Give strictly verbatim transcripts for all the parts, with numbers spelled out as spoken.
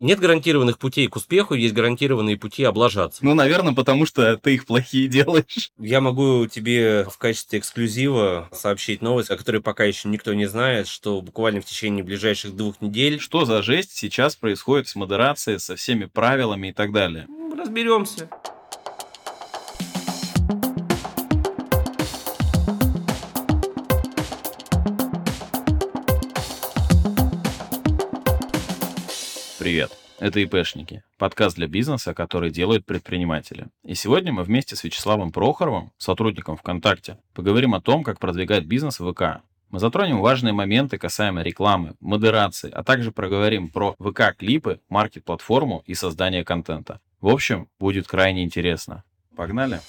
Нет гарантированных путей к успеху, есть гарантированные пути облажаться. Ну, наверное, потому что ты их плохие делаешь. Я могу тебе в качестве эксклюзива сообщить новость, о которой пока еще никто не знает, что буквально в течение ближайших двух недель... Что за жесть сейчас происходит с модерацией, со всеми правилами и так далее? Разберемся. Привет, это ИПшники, подкаст для бизнеса, который делают предприниматели. И сегодня мы вместе с Вячеславом Прохоровым, сотрудником ВКонтакте, поговорим о том, как продвигать бизнес в ВК. Мы затронем важные моменты касаемо рекламы, модерации, а также проговорим про ВК-клипы, маркет-платформу и создание контента. В общем, будет крайне интересно. Погнали!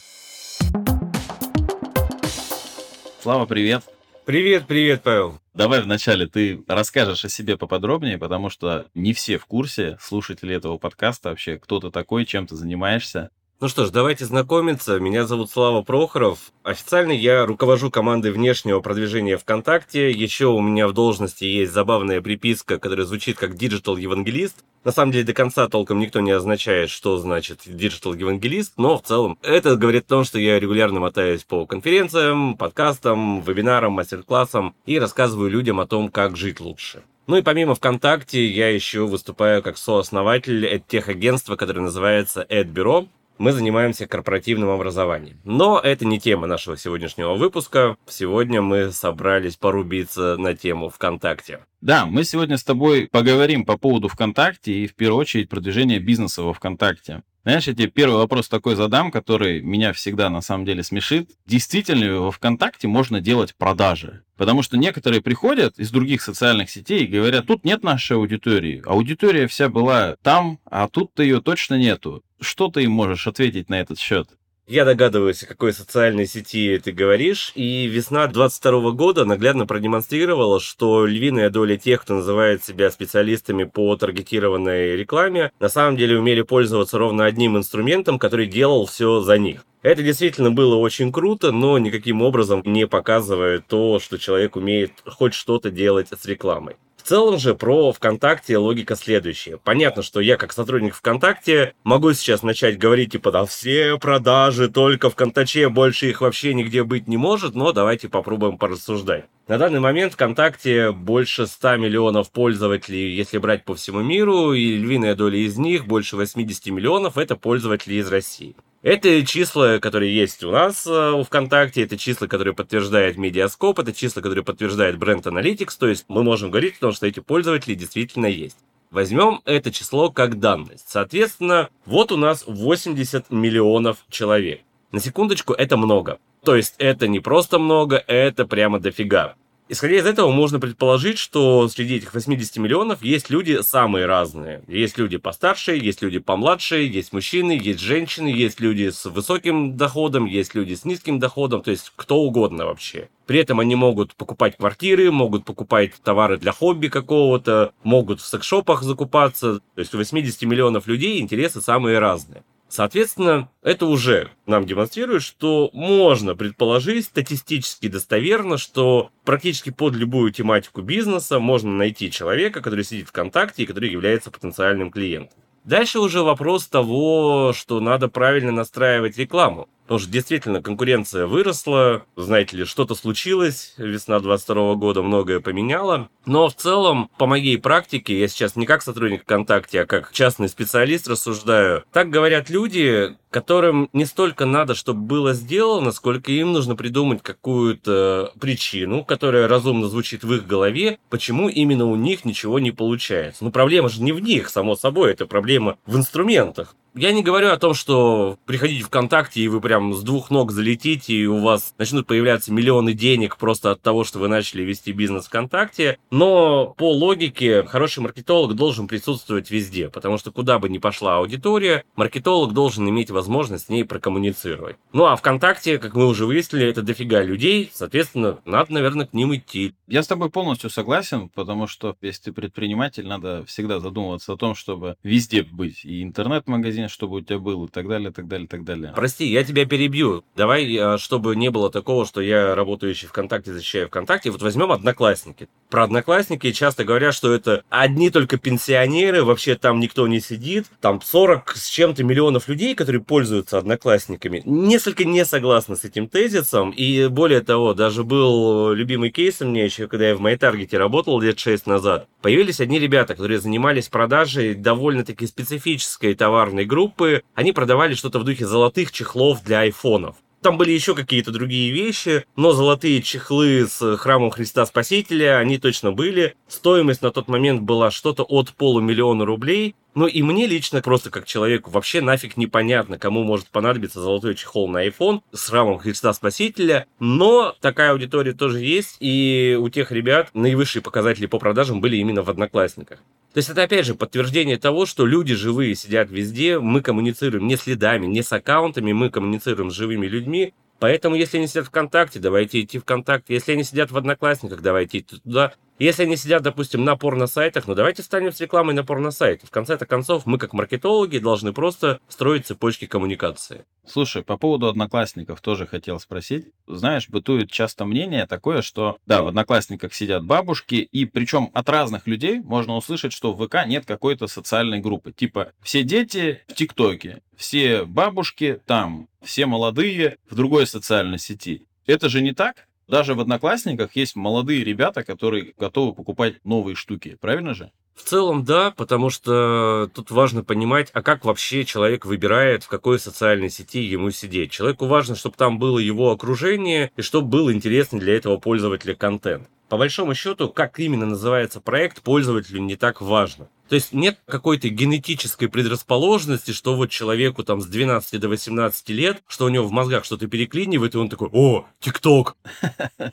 Слава, привет! Привет, привет, Павел. Давай вначале ты расскажешь о себе поподробнее, потому что не все в курсе, слушатели этого подкаста вообще, кто ты такой, чем ты занимаешься. Ну что ж, давайте знакомиться. Меня зовут Слава Прохоров. Официально я руковожу командой внешнего продвижения ВКонтакте. Еще у меня в должности есть забавная приписка, которая звучит как диджитал-евангелист. На самом деле до конца толком никто не означает, что значит диджитал-евангелист, но в целом это говорит о том, что я регулярно мотаюсь по конференциям, подкастам, вебинарам, мастер-классам и рассказываю людям о том, как жить лучше. Ну и помимо ВКонтакте я еще выступаю как сооснователь эдтех-агентства, которое называется Эд Бюро. Мы занимаемся корпоративным образованием. Но это не тема нашего сегодняшнего выпуска. Сегодня мы собрались порубиться на тему ВКонтакте. Да, мы сегодня с тобой поговорим по поводу ВКонтакте и, в первую очередь, продвижения бизнеса во ВКонтакте. Знаешь, я тебе первый вопрос такой задам, который меня всегда, на самом деле, смешит. Действительно ли во ВКонтакте можно делать продажи? Потому что некоторые приходят из других социальных сетей и говорят, тут нет нашей аудитории. Аудитория вся была там, а тут-то ее точно нету. Что ты им можешь ответить на этот счет? Я догадываюсь, о какой социальной сети ты говоришь, и весна двадцать второго года наглядно продемонстрировала, что львиная доля тех, кто называет себя специалистами по таргетированной рекламе, на самом деле умели пользоваться ровно одним инструментом, который делал все за них. Это действительно было очень круто, но никаким образом не показывает то, что человек умеет хоть что-то делать с рекламой. В целом же про ВКонтакте логика следующая. Понятно, что я как сотрудник ВКонтакте могу сейчас начать говорить типа да все продажи только ВКонтаче, больше их вообще нигде быть не может, но давайте попробуем порассуждать. На данный момент ВКонтакте больше сто миллионов пользователей, если брать по всему миру, и львиная доля из них, больше восемьдесят миллионов, это пользователи из России. Это числа, которые есть у нас у ВКонтакте, это числа, которые подтверждает Медиаскоп, это числа, которые подтверждает Brand Analytics, то есть мы можем говорить о том, что эти пользователи действительно есть. Возьмем это число как данность. Соответственно, вот у нас восемьдесят миллионов человек. На секундочку, это много. То есть это не просто много, это прямо дофига. Исходя из этого, можно предположить, что среди этих восьмидесяти миллионов есть люди самые разные. Есть люди постарше, есть люди помладше, есть мужчины, есть женщины, есть люди с высоким доходом, есть люди с низким доходом, то есть кто угодно вообще. При этом они могут покупать квартиры, могут покупать товары для хобби какого-то, могут в секс-шопах закупаться. То есть у восьмидесяти миллионов людей интересы самые разные. Соответственно, это уже нам демонстрирует, что можно предположить статистически достоверно, что практически под любую тематику бизнеса можно найти человека, который сидит ВКонтакте и который является потенциальным клиентом. Дальше уже вопрос того, что надо правильно настраивать рекламу. Потому что действительно конкуренция выросла, знаете ли, что-то случилось, весна двадцать второго года многое поменяло. Но в целом, по моей практике, я сейчас не как сотрудник ВКонтакте, а как частный специалист рассуждаю, так говорят люди, которым не столько надо, чтобы было сделано, сколько им нужно придумать какую-то причину, которая разумно звучит в их голове, почему именно у них ничего не получается. Ну проблема же не в них, само собой, это проблема в инструментах. Я не говорю о том, что приходите в ВКонтакте, и вы прям с двух ног залетите, и у вас начнут появляться миллионы денег просто от того, что вы начали вести бизнес ВКонтакте. Но по логике хороший маркетолог должен присутствовать везде, потому что куда бы ни пошла аудитория, маркетолог должен иметь возможность с ней прокоммуницировать. Ну а ВКонтакте, как мы уже выяснили, это дофига людей, соответственно, надо, наверное, к ним идти. Я с тобой полностью согласен, потому что если ты предприниматель, надо всегда задумываться о том, чтобы везде быть. И интернет-магазин, магазин, чтобы у тебя был, и так далее, так далее, так далее. Прости, я тебя перебью. Давай, чтобы не было такого, что я, работающий ВКонтакте, защищаю ВКонтакте, вот возьмем Одноклассники. Про Одноклассники часто говорят, что это одни только пенсионеры, вообще там никто не сидит, там сорок с чем-то миллионов людей, которые пользуются Одноклассниками. Несколько не согласны с этим тезисом, и более того, даже был любимый кейс у меня еще, когда я в MyTarget работал лет шесть назад. Появились одни ребята, которые занимались продажей довольно-таки специфической товарной группы. Они продавали что-то в духе золотых чехлов для айфонов. Там были еще какие-то другие вещи, но золотые чехлы с храмом Христа Спасителя, они точно были. Стоимость на тот момент была что-то от полумиллиона рублей. Ну и мне лично, просто как человеку, вообще нафиг непонятно, кому может понадобиться золотой чехол на iPhone с храмом Христа Спасителя. Но такая аудитория тоже есть, и у тех ребят наивысшие показатели по продажам были именно в Одноклассниках. То есть это, опять же, подтверждение того, что люди живые сидят везде, мы коммуницируем не следами, не с аккаунтами, мы коммуницируем с живыми людьми. Поэтому, если они сидят ВКонтакте, давайте идти ВКонтакте. Если они сидят в Одноклассниках, давайте идти туда. Если они сидят, допустим, на порносайтах, ну давайте встанем с рекламой на порносайт. В конце-то концов, мы как маркетологи должны просто строить цепочки коммуникации. Слушай, по поводу Одноклассников тоже хотел спросить. Знаешь, бытует часто мнение такое, что да, в Одноклассниках сидят бабушки, и причем от разных людей можно услышать, что в ВК нет какой-то социальной группы. Типа, все дети в ТикТоке, все бабушки там, все молодые в другой социальной сети. Это же не так? Даже в Одноклассниках есть молодые ребята, которые готовы покупать новые штуки, правильно же? В целом, да, потому что тут важно понимать, а как вообще человек выбирает, в какой социальной сети ему сидеть. Человеку важно, чтобы там было его окружение и чтобы был интересный для этого пользователя контент. По большому счету, как именно называется проект, пользователю не так важно. То есть нет какой-то генетической предрасположенности, что вот человеку там с двенадцати до восемнадцати лет, что у него в мозгах что-то переклинивает, и он такой: «О, ТикТок!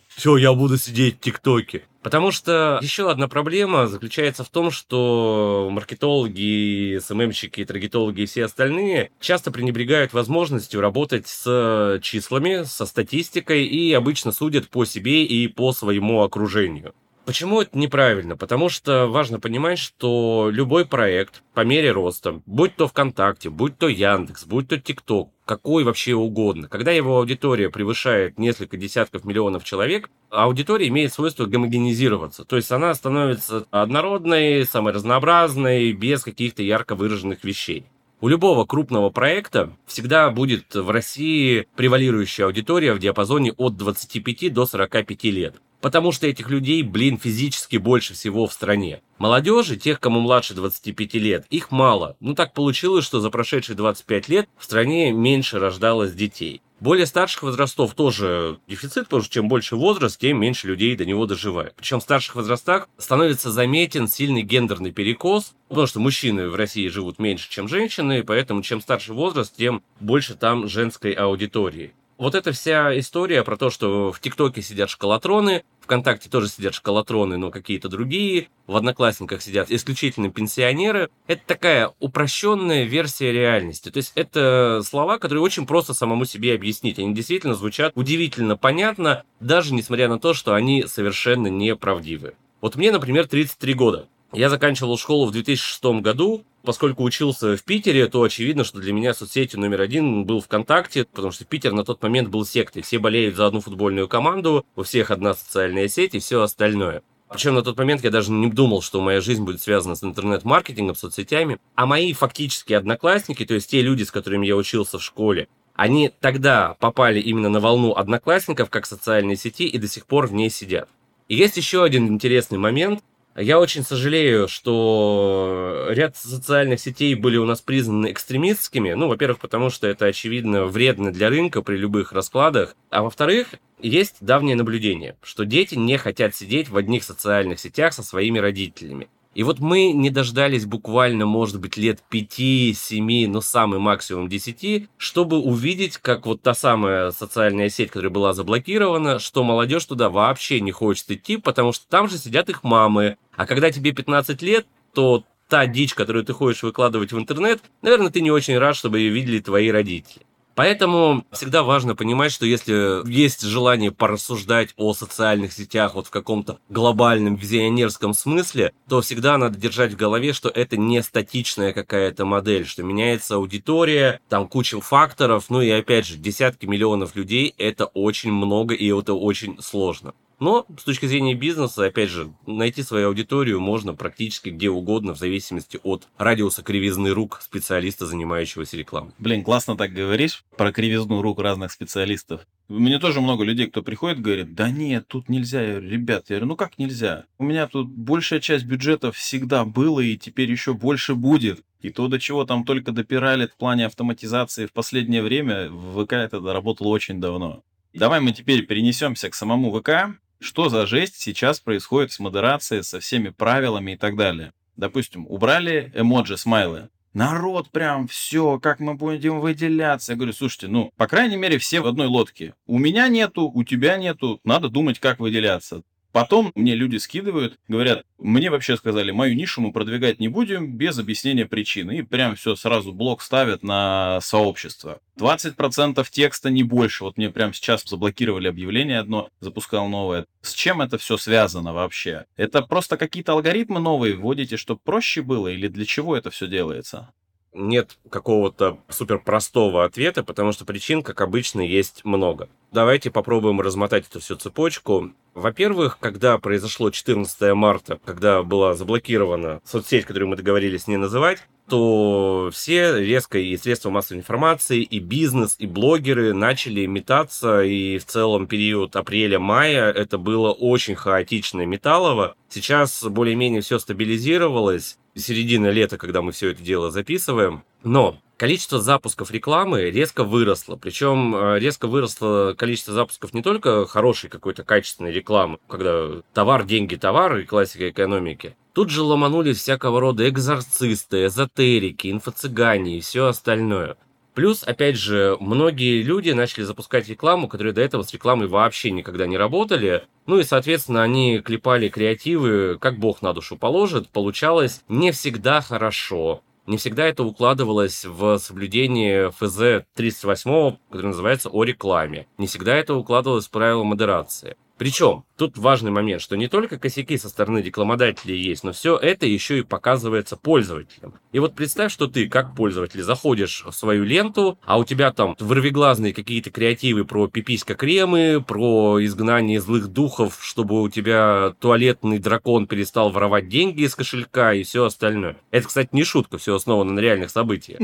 Все, я буду сидеть в ТикТоке». Потому что еще одна проблема заключается в том, что маркетологи, эс эм эм-щики, таргетологи и все остальные часто пренебрегают возможностью работать с числами, со статистикой и обычно судят по себе и по своему окружению. Почему это неправильно? Потому что важно понимать, что любой проект по мере роста, будь то ВКонтакте, будь то Яндекс, будь то ТикТок, какой вообще угодно, когда его аудитория превышает несколько десятков миллионов человек, аудитория имеет свойство гомогенизироваться. То есть она становится однородной, самой разнообразной, без каких-то ярко выраженных вещей. У любого крупного проекта всегда будет в России превалирующая аудитория в диапазоне от двадцати пяти до сорока пяти лет. Потому что этих людей, блин, физически больше всего в стране. Молодежи, тех, кому младше двадцати пяти лет, их мало. Ну так получилось, что за прошедшие двадцать пять лет в стране меньше рождалось детей. Более старших возрастов тоже дефицит, потому что чем больше возраст, тем меньше людей до него доживает. Причем в старших возрастах становится заметен сильный гендерный перекос, потому что мужчины в России живут меньше, чем женщины, поэтому чем старше возраст, тем больше там женской аудитории. Вот эта вся история про то, что в ТикТоке сидят школотроны, ВКонтакте тоже сидят школотроны, но какие-то другие, в Одноклассниках сидят исключительно пенсионеры, это такая упрощенная версия реальности. То есть это слова, которые очень просто самому себе объяснить. Они действительно звучат удивительно понятно, даже несмотря на то, что они совершенно неправдивы. Вот мне, например, тридцать три года. Я заканчивал школу в две тысячи шестом году. Поскольку учился в Питере, то очевидно, что для меня соцсетью номер один был ВКонтакте, потому что Питер на тот момент был сектой. Все болеют за одну футбольную команду, у всех одна социальная сеть и все остальное. Причем на тот момент я даже не думал, что моя жизнь будет связана с интернет-маркетингом, соцсетями. А мои фактически одноклассники, то есть те люди, с которыми я учился в школе, они тогда попали именно на волну Одноклассников как социальной сети и до сих пор в ней сидят. И есть еще один интересный момент. Я очень сожалею, что ряд социальных сетей были у нас признаны экстремистскими. Ну, во-первых, потому что это, очевидно, вредно для рынка при любых раскладах. А во-вторых, есть давнее наблюдение, что дети не хотят сидеть в одних социальных сетях со своими родителями. И вот мы не дождались буквально, может быть, лет пяти, семи, но самый максимум десяти, чтобы увидеть, как вот та самая социальная сеть, которая была заблокирована, что молодежь туда вообще не хочет идти, потому что там же сидят их мамы. А когда тебе пятнадцать лет, то та дичь, которую ты хочешь выкладывать в интернет, наверное, ты не очень рад, чтобы ее видели твои родители. Поэтому всегда важно понимать, что если есть желание порассуждать о социальных сетях вот в каком-то глобальном визионерском смысле, то всегда надо держать в голове, что это не статичная какая-то модель, что меняется аудитория, там куча факторов, ну и опять же, десятки миллионов людей – это очень много и это очень сложно. Но с точки зрения бизнеса, опять же, найти свою аудиторию можно практически где угодно, в зависимости от радиуса кривизны рук специалиста, занимающегося рекламой. Блин, классно так говоришь про кривизну рук разных специалистов. Мне тоже много людей, кто приходит, говорит, да нет, тут нельзя. Я говорю, ребят, я говорю, ну как нельзя? У меня тут большая часть бюджета всегда было и теперь еще больше будет. И то, до чего там только допирали в плане автоматизации в последнее время, в ВК это доработало очень давно. Давай мы теперь перенесемся к самому ВК. Что за жесть сейчас происходит с модерацией, со всеми правилами и так далее? Допустим, убрали эмоджи, смайлы. Народ прям, все, как мы будем выделяться? Я говорю, слушайте, ну, по крайней мере, все в одной лодке. У меня нету, у тебя нету, надо думать, как выделяться. Потом мне люди скидывают, говорят, мне вообще сказали, мою нишу мы продвигать не будем без объяснения причины. И прям все сразу блок ставят на сообщество. двадцать процентов текста, не больше. Вот мне прям сейчас заблокировали объявление одно, запускал новое. С чем это все связано вообще? Это просто какие-то алгоритмы новые вводите, чтобы проще было? Или для чего это все делается? Нет какого-то суперпростого ответа, потому что причин, как обычно, есть много. Давайте попробуем размотать эту всю цепочку. Во-первых, когда произошло четырнадцатое марта, когда была заблокирована соцсеть, которую мы договорились не называть, то все резко и средства массовой информации, и бизнес, и блогеры начали метаться, и в целом период апреля-мая это было очень хаотично и металлово. Сейчас более-менее все стабилизировалось, середина лета, когда мы все это дело записываем, но количество запусков рекламы резко выросло, причем резко выросло количество запусков не только хорошей какой-то качественной рекламы, когда товар, деньги, товар и классика экономики. Тут же ломанулись всякого рода экзорцисты, эзотерики, инфо-цыгане и все остальное. Плюс, опять же, многие люди начали запускать рекламу, которые до этого с рекламой вообще никогда не работали. Ну и, соответственно, они клепали креативы, как бог на душу положит. Получалось не всегда хорошо. Не всегда это укладывалось в соблюдение эф зэ тридцать восемь, который называется «О рекламе». Не всегда это укладывалось в правила модерации. Причем, тут важный момент, что не только косяки со стороны рекламодателей есть, но все это еще и показывается пользователям. И вот представь, что ты, как пользователь, заходишь в свою ленту, а у тебя там вырвиглазные какие-то креативы про пиписька-кремы, про изгнание злых духов, чтобы у тебя туалетный дракон перестал воровать деньги из кошелька и все остальное. Это, кстати, не шутка, все основано на реальных событиях.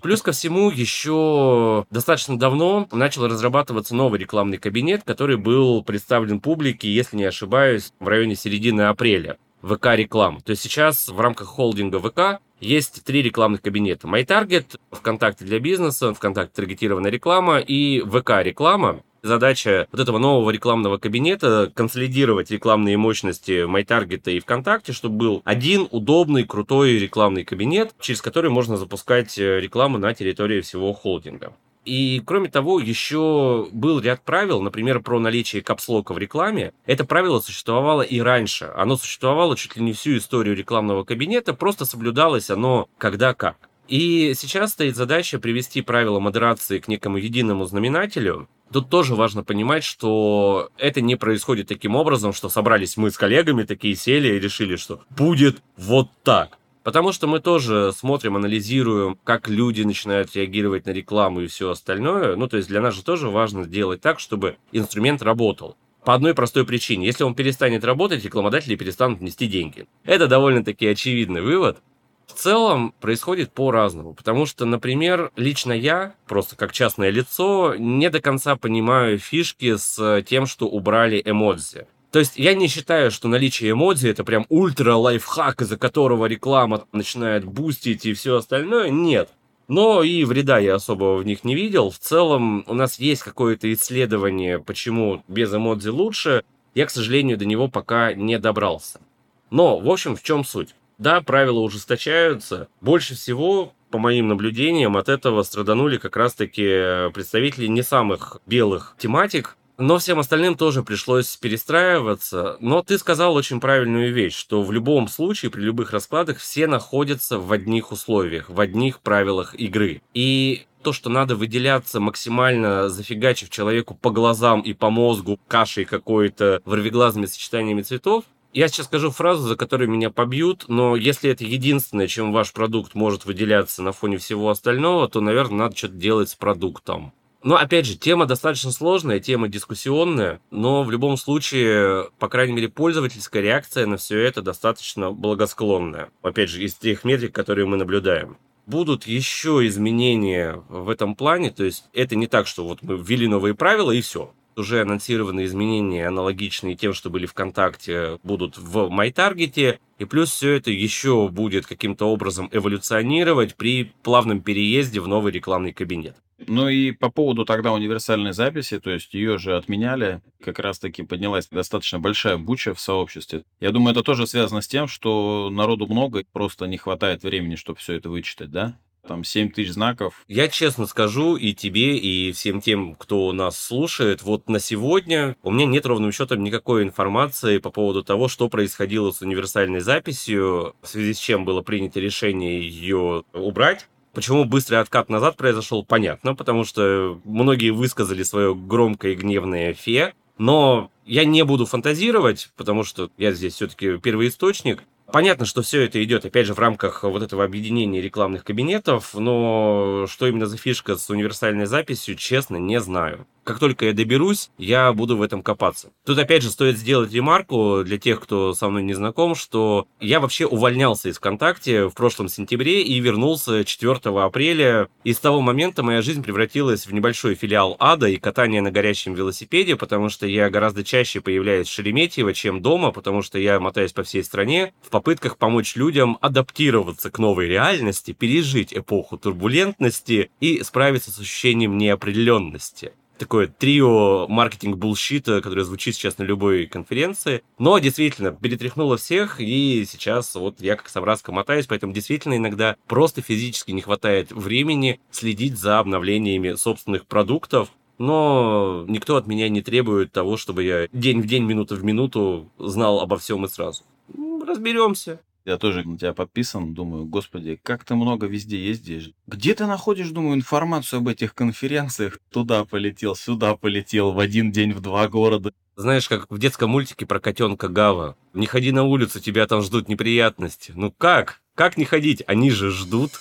Плюс ко всему, еще достаточно давно начал разрабатываться новый рекламный кабинет, который был представлен представлен публике, если не ошибаюсь, в районе середины апреля. ВК реклама. То есть сейчас в рамках холдинга ВК есть три рекламных кабинета. MyTarget, ВКонтакте для бизнеса, ВКонтакте таргетированная реклама и ВК реклама. Задача вот этого нового рекламного кабинета — консолидировать рекламные мощности MyTarget и ВКонтакте, чтобы был один удобный, крутой рекламный кабинет, через который можно запускать рекламу на территории всего холдинга. И, кроме того, еще был ряд правил, например, про наличие капслока в рекламе. Это правило существовало и раньше. Оно существовало чуть ли не всю историю рекламного кабинета, просто соблюдалось оно когда как. И сейчас стоит задача привести правила модерации к некому единому знаменателю. Тут тоже важно понимать, что это не происходит таким образом, что собрались мы с коллегами, такие сели и решили, что будет вот так. Потому что мы тоже смотрим, анализируем, как люди начинают реагировать на рекламу и все остальное. Ну, то есть для нас же тоже важно делать так, чтобы инструмент работал. По одной простой причине. Если он перестанет работать, рекламодатели перестанут нести деньги. Это довольно-таки очевидный вывод. В целом происходит по-разному, потому что, например, лично я, просто как частное лицо, не до конца понимаю фишки с тем, что убрали эмодзи. То есть я не считаю, что наличие эмодзи — это прям ультра-лайфхак, из-за которого реклама начинает бустить и все остальное. Нет. Но и вреда я особого в них не видел. В целом у нас есть какое-то исследование, почему без эмодзи лучше. Я, к сожалению, до него пока не добрался. Но, в общем, в чем суть? Да, правила ужесточаются. Больше всего, по моим наблюдениям, от этого страданули как раз-таки представители не самых белых тематик. Но всем остальным тоже пришлось перестраиваться. Но ты сказал очень правильную вещь, что в любом случае, при любых раскладах, все находятся в одних условиях, в одних правилах игры. И то, что надо выделяться максимально, зафигачив человеку по глазам и по мозгу кашей какой-то, вырвиглазными сочетаниями цветов. Я сейчас скажу фразу, за которую меня побьют, но если это единственное, чем ваш продукт может выделяться на фоне всего остального, то, наверное, надо что-то делать с продуктом. Но, опять же, тема достаточно сложная, тема дискуссионная, но в любом случае, по крайней мере, пользовательская реакция на все это достаточно благосклонная. Опять же, из тех метрик, которые мы наблюдаем. Будут еще изменения в этом плане, то есть это не так, что вот мы ввели новые правила и все. Уже анонсированы изменения, аналогичные тем, что были ВКонтакте, будут в MyTarget. И плюс все это еще будет каким-то образом эволюционировать при плавном переезде в новый рекламный кабинет. Ну и по поводу тогда универсальной записи, то есть ее же отменяли, как раз-таки поднялась достаточно большая буча в сообществе. Я думаю, это тоже связано с тем, что народу много, просто не хватает времени, чтобы все это вычитать, да? Там семь тысяч знаков. Я честно скажу и тебе, и всем тем, кто нас слушает, вот на сегодня у меня нет ровным счетом никакой информации по поводу того, что происходило с универсальной записью, в связи с чем было принято решение ее убрать. Почему быстрый откат назад произошел, понятно, потому что многие высказали свое громкое и гневное «фе», но я не буду фантазировать, потому что я здесь все-таки первоисточник. Понятно, что все это идет, опять же, в рамках вот этого объединения рекламных кабинетов, но что именно за фишка с универсальной записью, честно, не знаю. Как только я доберусь, я буду в этом копаться. Тут, опять же, стоит сделать ремарку для тех, кто со мной не знаком, что я вообще увольнялся из ВКонтакте в прошлом сентябре и вернулся четвёртого апреля. И с того момента моя жизнь превратилась в небольшой филиал ада и катание на горящем велосипеде, потому что я гораздо чаще появляюсь в Шереметьево, чем дома, потому что я мотаюсь по всей стране в попытках помочь людям адаптироваться к новой реальности, пережить эпоху турбулентности и справиться с ощущением неопределенности. Такое трио маркетинг-булщита, которое звучит сейчас на любой конференции. Но действительно, перетряхнуло всех, и сейчас вот я как совраска мотаюсь, поэтому действительно иногда просто физически не хватает времени следить за обновлениями собственных продуктов. Но никто от меня не требует того, чтобы я день в день, минута в минуту знал обо всем и сразу. Разберемся. Я тоже на тебя подписан, думаю, господи, как ты много везде ездишь. Где ты находишь, думаю, информацию об этих конференциях? Туда полетел, сюда полетел, в один день в два города. Знаешь, как в детском мультике про котенка Гава. Не ходи на улицу, тебя там ждут неприятности. Ну как? Как не ходить? Они же ждут.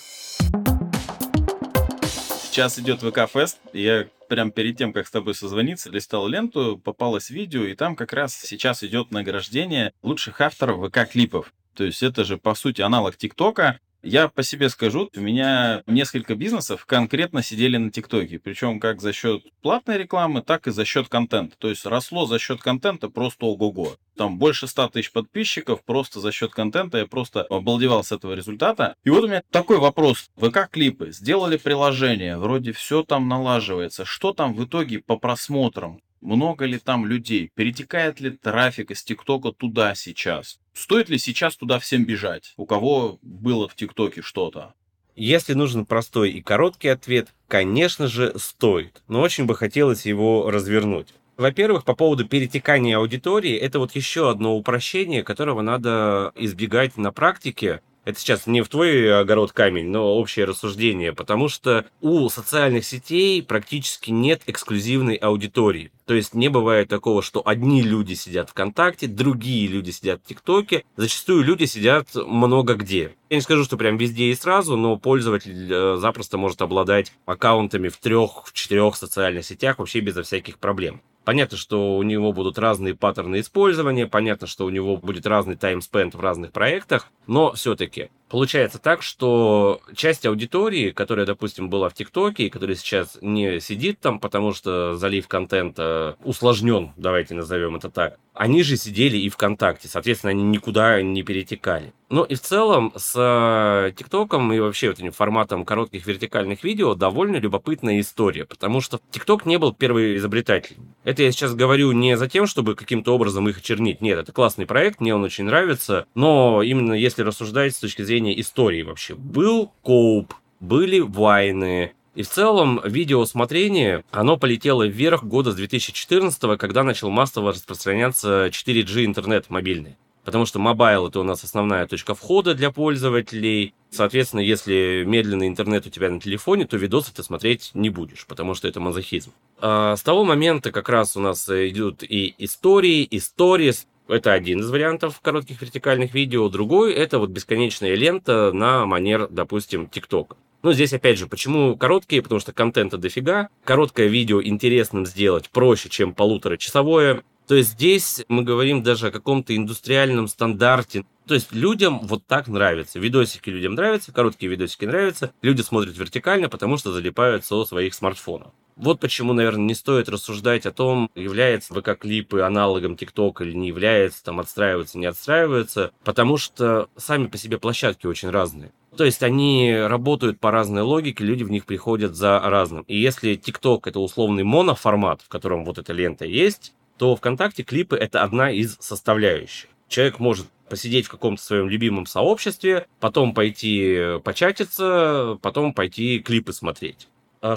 Сейчас идет ВК-фест, я прям перед тем, как с тобой созвониться, листал ленту, попалось видео, и там как раз сейчас идет награждение лучших авторов ВК-клипов. То есть это же, по сути, аналог ТикТока. Я по себе скажу, у меня несколько бизнесов конкретно сидели на ТикТоке. Причем как за счет платной рекламы, так и за счет контента. То есть росло за счет контента просто ого-го. Там больше ста тысяч подписчиков просто за счет контента. Я просто обалдевал с этого результата. И вот у меня такой вопрос. ВК-клипы, сделали приложение, вроде все там налаживается. Что там в итоге по просмотрам? Много ли там людей? Перетекает ли трафик из ТикТока туда сейчас? Стоит ли сейчас туда всем бежать, у кого было в ТикТоке что-то? Если нужен простой и короткий ответ, конечно же, стоит. Но очень бы хотелось его развернуть. Во-первых, по поводу перетекания аудитории, это вот еще одно упрощение, которого надо избегать на практике. Это сейчас не в твой огород камень, но общее рассуждение, потому что у социальных сетей практически нет эксклюзивной аудитории. То есть не бывает такого, что одни люди сидят ВКонтакте, другие люди сидят в ТикТоке. Зачастую люди сидят много где. Я не скажу, что прям везде и сразу, но пользователь запросто может обладать аккаунтами в трех, в четырех социальных сетях вообще безо всяких проблем. Понятно, что у него будут разные паттерны использования, понятно, что у него будет разный таймспенд в разных проектах, но все-таки получается так, что часть аудитории, которая, допустим, была в ТикТоке и которая сейчас не сидит там, потому что залив контента усложнен, давайте назовем это так, они же сидели и ВКонтакте, соответственно, они никуда не перетекали. Ну и в целом с ТикТоком и вообще вот этим форматом коротких вертикальных видео довольно любопытная история, потому что ТикТок не был первым изобретателем. Это я сейчас говорю не за тем, чтобы каким-то образом их очернить. Нет, это классный проект, мне он очень нравится, но именно если рассуждать с точки зрения истории вообще. Был Коуп, были Вайны. И в целом видеосмотрение, оно полетело вверх года с две тысячи четырнадцатого, когда начал массово распространяться четыре джи интернет мобильный. потому что мобайл — это у нас основная точка входа для пользователей. Соответственно, если медленный интернет у тебя на телефоне, то видосы ты смотреть не будешь, потому что это мазохизм. А с того момента как раз у нас идут и истории, и сторис. Это один из вариантов коротких вертикальных видео. Другой — это вот бесконечная лента на манер, допустим, ТикТока. Ну, здесь, опять же, почему короткие? Потому что контента дофига. Короткое видео интересным сделать проще, чем полуторачасовое. То есть здесь мы говорим даже о каком-то индустриальном стандарте. То есть людям вот так нравится. Видосики людям нравятся, короткие видосики нравятся. Люди смотрят вертикально, потому что залипают со своих смартфонов. Вот почему, наверное, не стоит рассуждать о том, является ВК-клипы аналогом ТикТок или не является, там, отстраиваются, не отстраиваются, потому что сами по себе площадки очень разные. То есть они работают по разной логике, люди в них приходят за разным. И если ТикТок — это условный моноформат, в котором вот эта лента есть, то ВКонтакте клипы — это одна из составляющих. Человек может посидеть в каком-то своем любимом сообществе, потом пойти початиться, потом пойти клипы смотреть.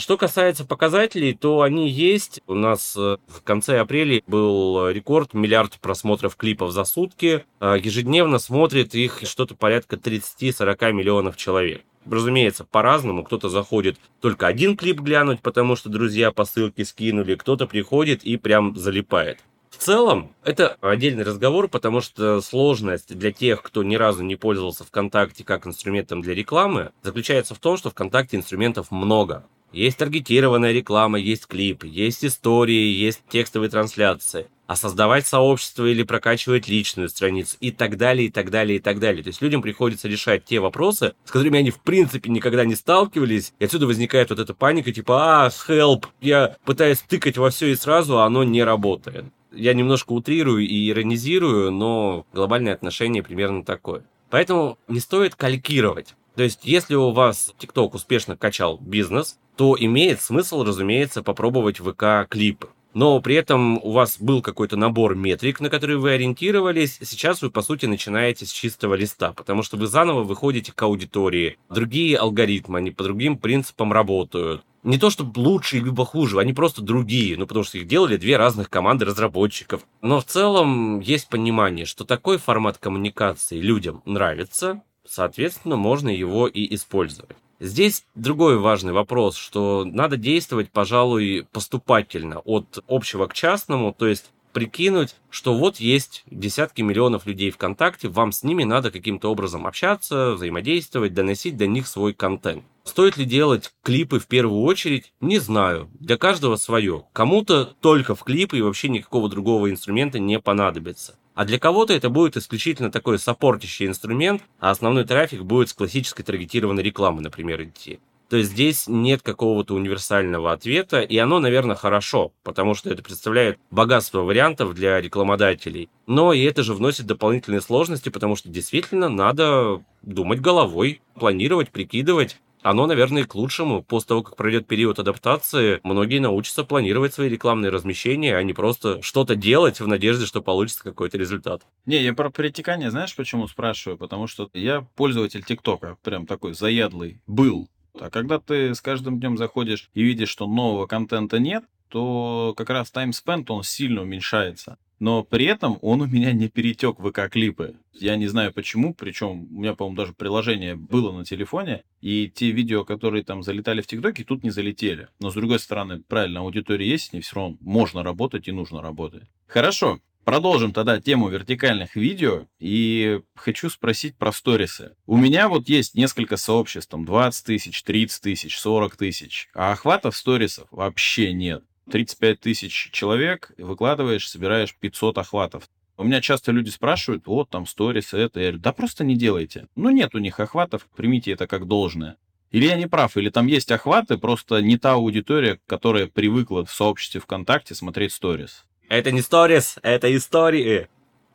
Что касается показателей, то они есть. У нас в конце апреля был рекорд — миллиард просмотров клипов за сутки. Ежедневно смотрит их что-то порядка тридцать-сорок миллионов человек. Разумеется, по-разному. Кто-то заходит только один клип глянуть, потому что друзья по ссылке скинули, кто-то приходит и прям залипает. В целом, это отдельный разговор, потому что сложность для тех, кто ни разу не пользовался ВКонтакте как инструментом для рекламы, заключается в том, что ВКонтакте инструментов много. Есть таргетированная реклама, есть клипы, есть истории, есть текстовые трансляции. А создавать сообщество или прокачивать личную страницу и так далее, и так далее, и так далее. То есть людям приходится решать те вопросы, с которыми они в принципе никогда не сталкивались. И отсюда возникает вот эта паника, типа, а, help, я пытаюсь тыкать во все и сразу, а оно не работает. Я немножко утрирую и иронизирую, но глобальное отношение примерно такое. Поэтому не стоит калькировать. То есть, если у вас ТикТок успешно качал бизнес, то имеет смысл, разумеется, попробовать ВК-клипы. Но при этом у вас был какой-то набор метрик, на которые вы ориентировались. Сейчас вы, по сути, начинаете с чистого листа, потому что вы заново выходите к аудитории. Другие алгоритмы, они по другим принципам работают. Не то, что лучше либо хуже, они просто другие, ну потому что их делали две разных команды разработчиков. Но в целом есть понимание, что такой формат коммуникации людям нравится, соответственно, можно его и использовать. Здесь другой важный вопрос, что надо действовать, пожалуй, поступательно, от общего к частному, то есть прикинуть, что вот есть десятки миллионов людей ВКонтакте, вам с ними надо каким-то образом общаться, взаимодействовать, доносить до них свой контент. Стоит ли делать клипы в первую очередь? Не знаю. Для каждого свое. Кому-то только в клипы и вообще никакого другого инструмента не понадобится. А для кого-то это будет исключительно такой саппортящий инструмент, а основной трафик будет с классической таргетированной рекламы, например, идти. То есть здесь нет какого-то универсального ответа, и оно, наверное, хорошо, потому что это представляет богатство вариантов для рекламодателей. Но и это же вносит дополнительные сложности, потому что действительно надо думать головой, планировать, прикидывать. Оно, наверное, к лучшему. После того, как пройдет период адаптации, многие научатся планировать свои рекламные размещения, а не просто что-то делать в надежде, что получится какой-то результат. Не, я про перетекание, знаешь, почему спрашиваю? Потому что я пользователь ТикТока, прям такой заядлый, был. А когда ты с каждым днем заходишь и видишь, что нового контента нет, то как раз таймспенд, он сильно уменьшается. Но при этом он у меня не перетек в ВК-клипы. Я не знаю почему, причем у меня, по-моему, даже приложение было на телефоне, и те видео, которые там залетали в ТикТоке, тут не залетели. Но, с другой стороны, правильно, аудитория есть, с ней все равно можно работать и нужно работать. Хорошо, продолжим тогда тему вертикальных видео, и хочу спросить про сторисы. У меня вот есть несколько сообществ, там двадцать тысяч, тридцать тысяч, сорок тысяч, а охватов сторисов вообще нет. тридцать пять тысяч человек, выкладываешь, собираешь пятьсот охватов. У меня часто люди спрашивают, вот там сторис, это, я говорю, да просто не делайте. Ну нет у них охватов, примите это как должное. Или я не прав, или там есть охваты, просто не та аудитория, которая привыкла в сообществе ВКонтакте смотреть сторис. Это не сторис, это истории.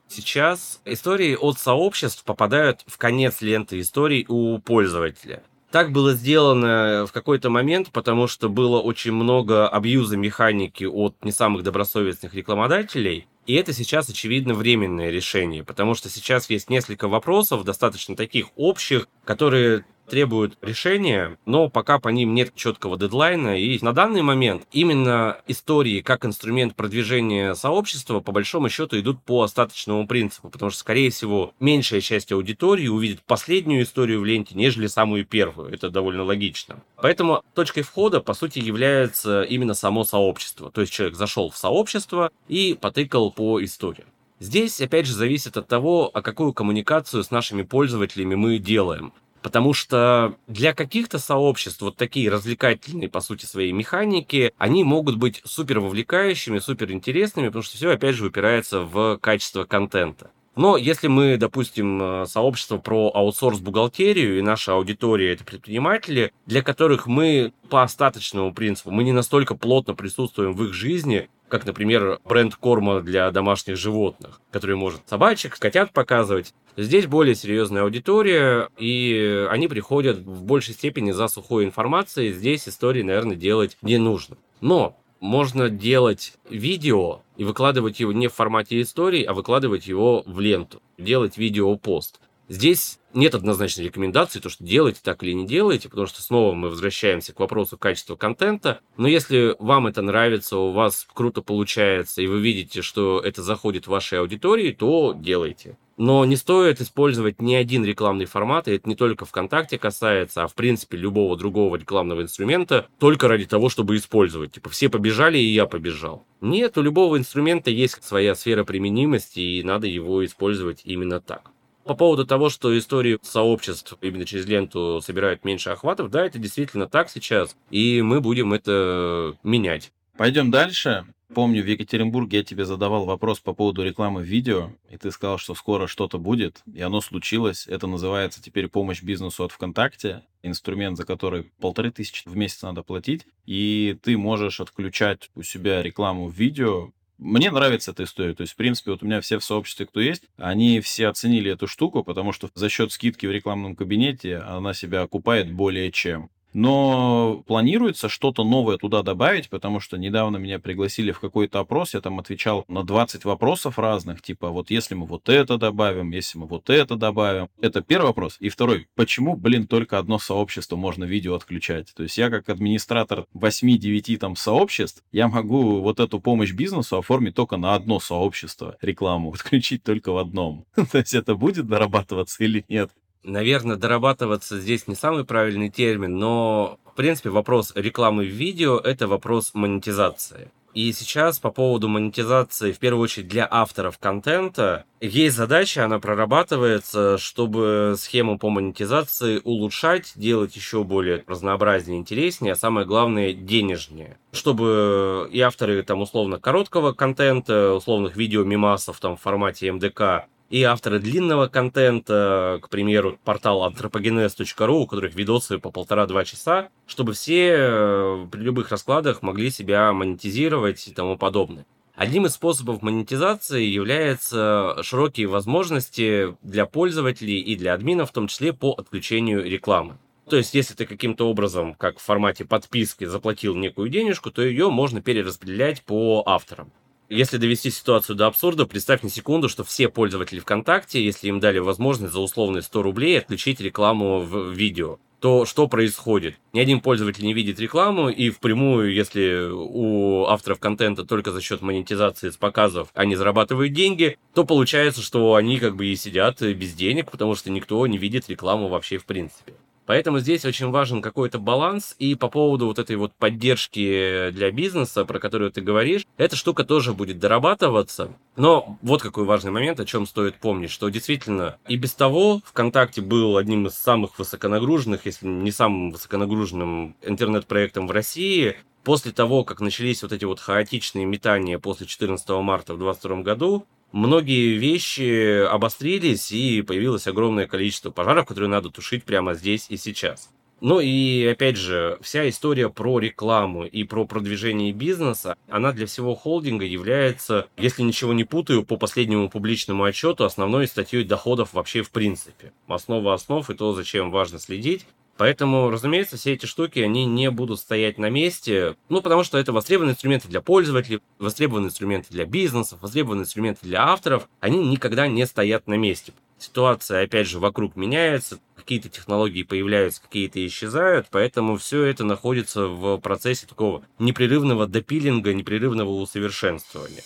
Сейчас истории от сообществ попадают в конец ленты историй у пользователя. Так было сделано в какой-то момент, потому что было очень много абьюза механики от не самых добросовестных рекламодателей. И это сейчас, очевидно, временное решение, потому что сейчас есть несколько вопросов, достаточно таких общих, которые требуют решения, но пока по ним нет четкого дедлайна. И на данный момент именно истории как инструмент продвижения сообщества по большому счету идут по остаточному принципу, потому что, скорее всего, меньшая часть аудитории увидит последнюю историю в ленте, нежели самую первую. Это довольно логично. Поэтому точкой входа, по сути, является именно само сообщество. То есть человек зашел в сообщество и потыкал по истории. Здесь, опять же, зависит от того, а какую коммуникацию с нашими пользователями мы делаем. Потому что для каких-то сообществ вот такие развлекательные, по сути, свои механики, они могут быть супер вовлекающими, супер интересными, потому что все, опять же, упирается в качество контента. Но если мы, допустим, сообщество про аутсорс-бухгалтерию, и наша аудитория — это предприниматели, для которых мы по остаточному принципу, мы не настолько плотно присутствуем в их жизни, как, например, бренд корма для домашних животных, который может собачек, котят показывать. Здесь более серьезная аудитория, и они приходят в большей степени за сухой информацией. Здесь истории, наверное, делать не нужно. Но можно делать видео и выкладывать его не в формате истории, а выкладывать его в ленту, делать видео-пост. Здесь нет однозначной рекомендации, то, что делаете так или не делаете, потому что снова мы возвращаемся к вопросу качества контента. Но если вам это нравится, у вас круто получается, и вы видите, что это заходит в вашей аудитории, то делайте. Но не стоит использовать ни один рекламный формат, и это не только ВКонтакте касается, а в принципе любого другого рекламного инструмента, только ради того, чтобы использовать. Типа все побежали, и я побежал. Нет, у любого инструмента есть своя сфера применимости, и надо его использовать именно так. По поводу того, что истории сообществ именно через ленту собирают меньше охватов, да, это действительно так сейчас, и мы будем это менять. Пойдем дальше. Помню, в Екатеринбурге я тебе задавал вопрос по поводу рекламы в видео, и ты сказал, что скоро что-то будет, и оно случилось. Это называется теперь помощь бизнесу от ВКонтакте, инструмент, за который полторы тысячи в месяц надо платить, и ты можешь отключать у себя рекламу в видео. Мне нравится эта история, то есть, в принципе, вот у меня все в сообществе, кто есть, они все оценили эту штуку, потому что за счет скидки в рекламном кабинете она себя окупает более чем. Но планируется что-то новое туда добавить, потому что недавно меня пригласили в какой-то опрос, я там отвечал на двадцать вопросов разных, типа вот если мы вот это добавим, если мы вот это добавим. Это первый вопрос. И второй, почему, блин, только одно сообщество можно видео отключать? То есть я как администратор восемь-девять там сообществ, я могу вот эту помощь бизнесу оформить только на одно сообщество, рекламу отключить только в одном. То есть это будет дорабатываться или нет? Наверное, дорабатываться здесь не самый правильный термин, но, в принципе, вопрос рекламы в видео – это вопрос монетизации. И сейчас по поводу монетизации, в первую очередь, для авторов контента, есть задача, она прорабатывается, чтобы схему по монетизации улучшать, делать еще более разнообразнее, интереснее, а самое главное, денежнее. Чтобы и авторы, там, условно, короткого контента, условных видео-мемасов, там, в формате эм дэ ка, и авторы длинного контента, к примеру, портал antropogenez точка ру, у которых видосы по полтора-два часа, чтобы все при любых раскладах могли себя монетизировать и тому подобное. Одним из способов монетизации являются широкие возможности для пользователей и для админов, в том числе по отключению рекламы. То есть, если ты каким-то образом, как в формате подписки, заплатил некую денежку, то ее можно перераспределять по авторам. Если довести ситуацию до абсурда, представь на секунду, что все пользователи ВКонтакте, если им дали возможность за условные сто рублей отключить рекламу в видео, то что происходит? Ни один пользователь не видит рекламу, и впрямую, если у авторов контента только за счет монетизации с показов они зарабатывают деньги, то получается, что они как бы и сидят без денег, потому что никто не видит рекламу вообще в принципе. Поэтому здесь очень важен какой-то баланс, и по поводу вот этой вот поддержки для бизнеса, про которую ты говоришь, эта штука тоже будет дорабатываться. Но вот какой важный момент, о чем стоит помнить, что действительно и без того ВКонтакте был одним из самых высоконагруженных, если не самым высоконагруженным интернет-проектом в России. После того, как начались вот эти вот хаотичные метания после четырнадцатого марта в двадцать втором году, многие вещи обострились, и появилось огромное количество пожаров, которые надо тушить прямо здесь и сейчас. Ну и, опять же, вся история про рекламу и про продвижение бизнеса, она для всего холдинга является, если ничего не путаю, по последнему публичному отчету, основной статьей доходов вообще в принципе. Основа основ и то, за чем важно следить. Поэтому, разумеется, все эти штуки, они не будут стоять на месте, ну, потому что это востребованные инструменты для пользователей, востребованные инструменты для бизнесов, востребованные инструменты для авторов, они никогда не стоят на месте. Ситуация, опять же, вокруг меняется, какие-то технологии появляются, какие-то исчезают, поэтому все это находится в процессе такого непрерывного допилинга, непрерывного усовершенствования.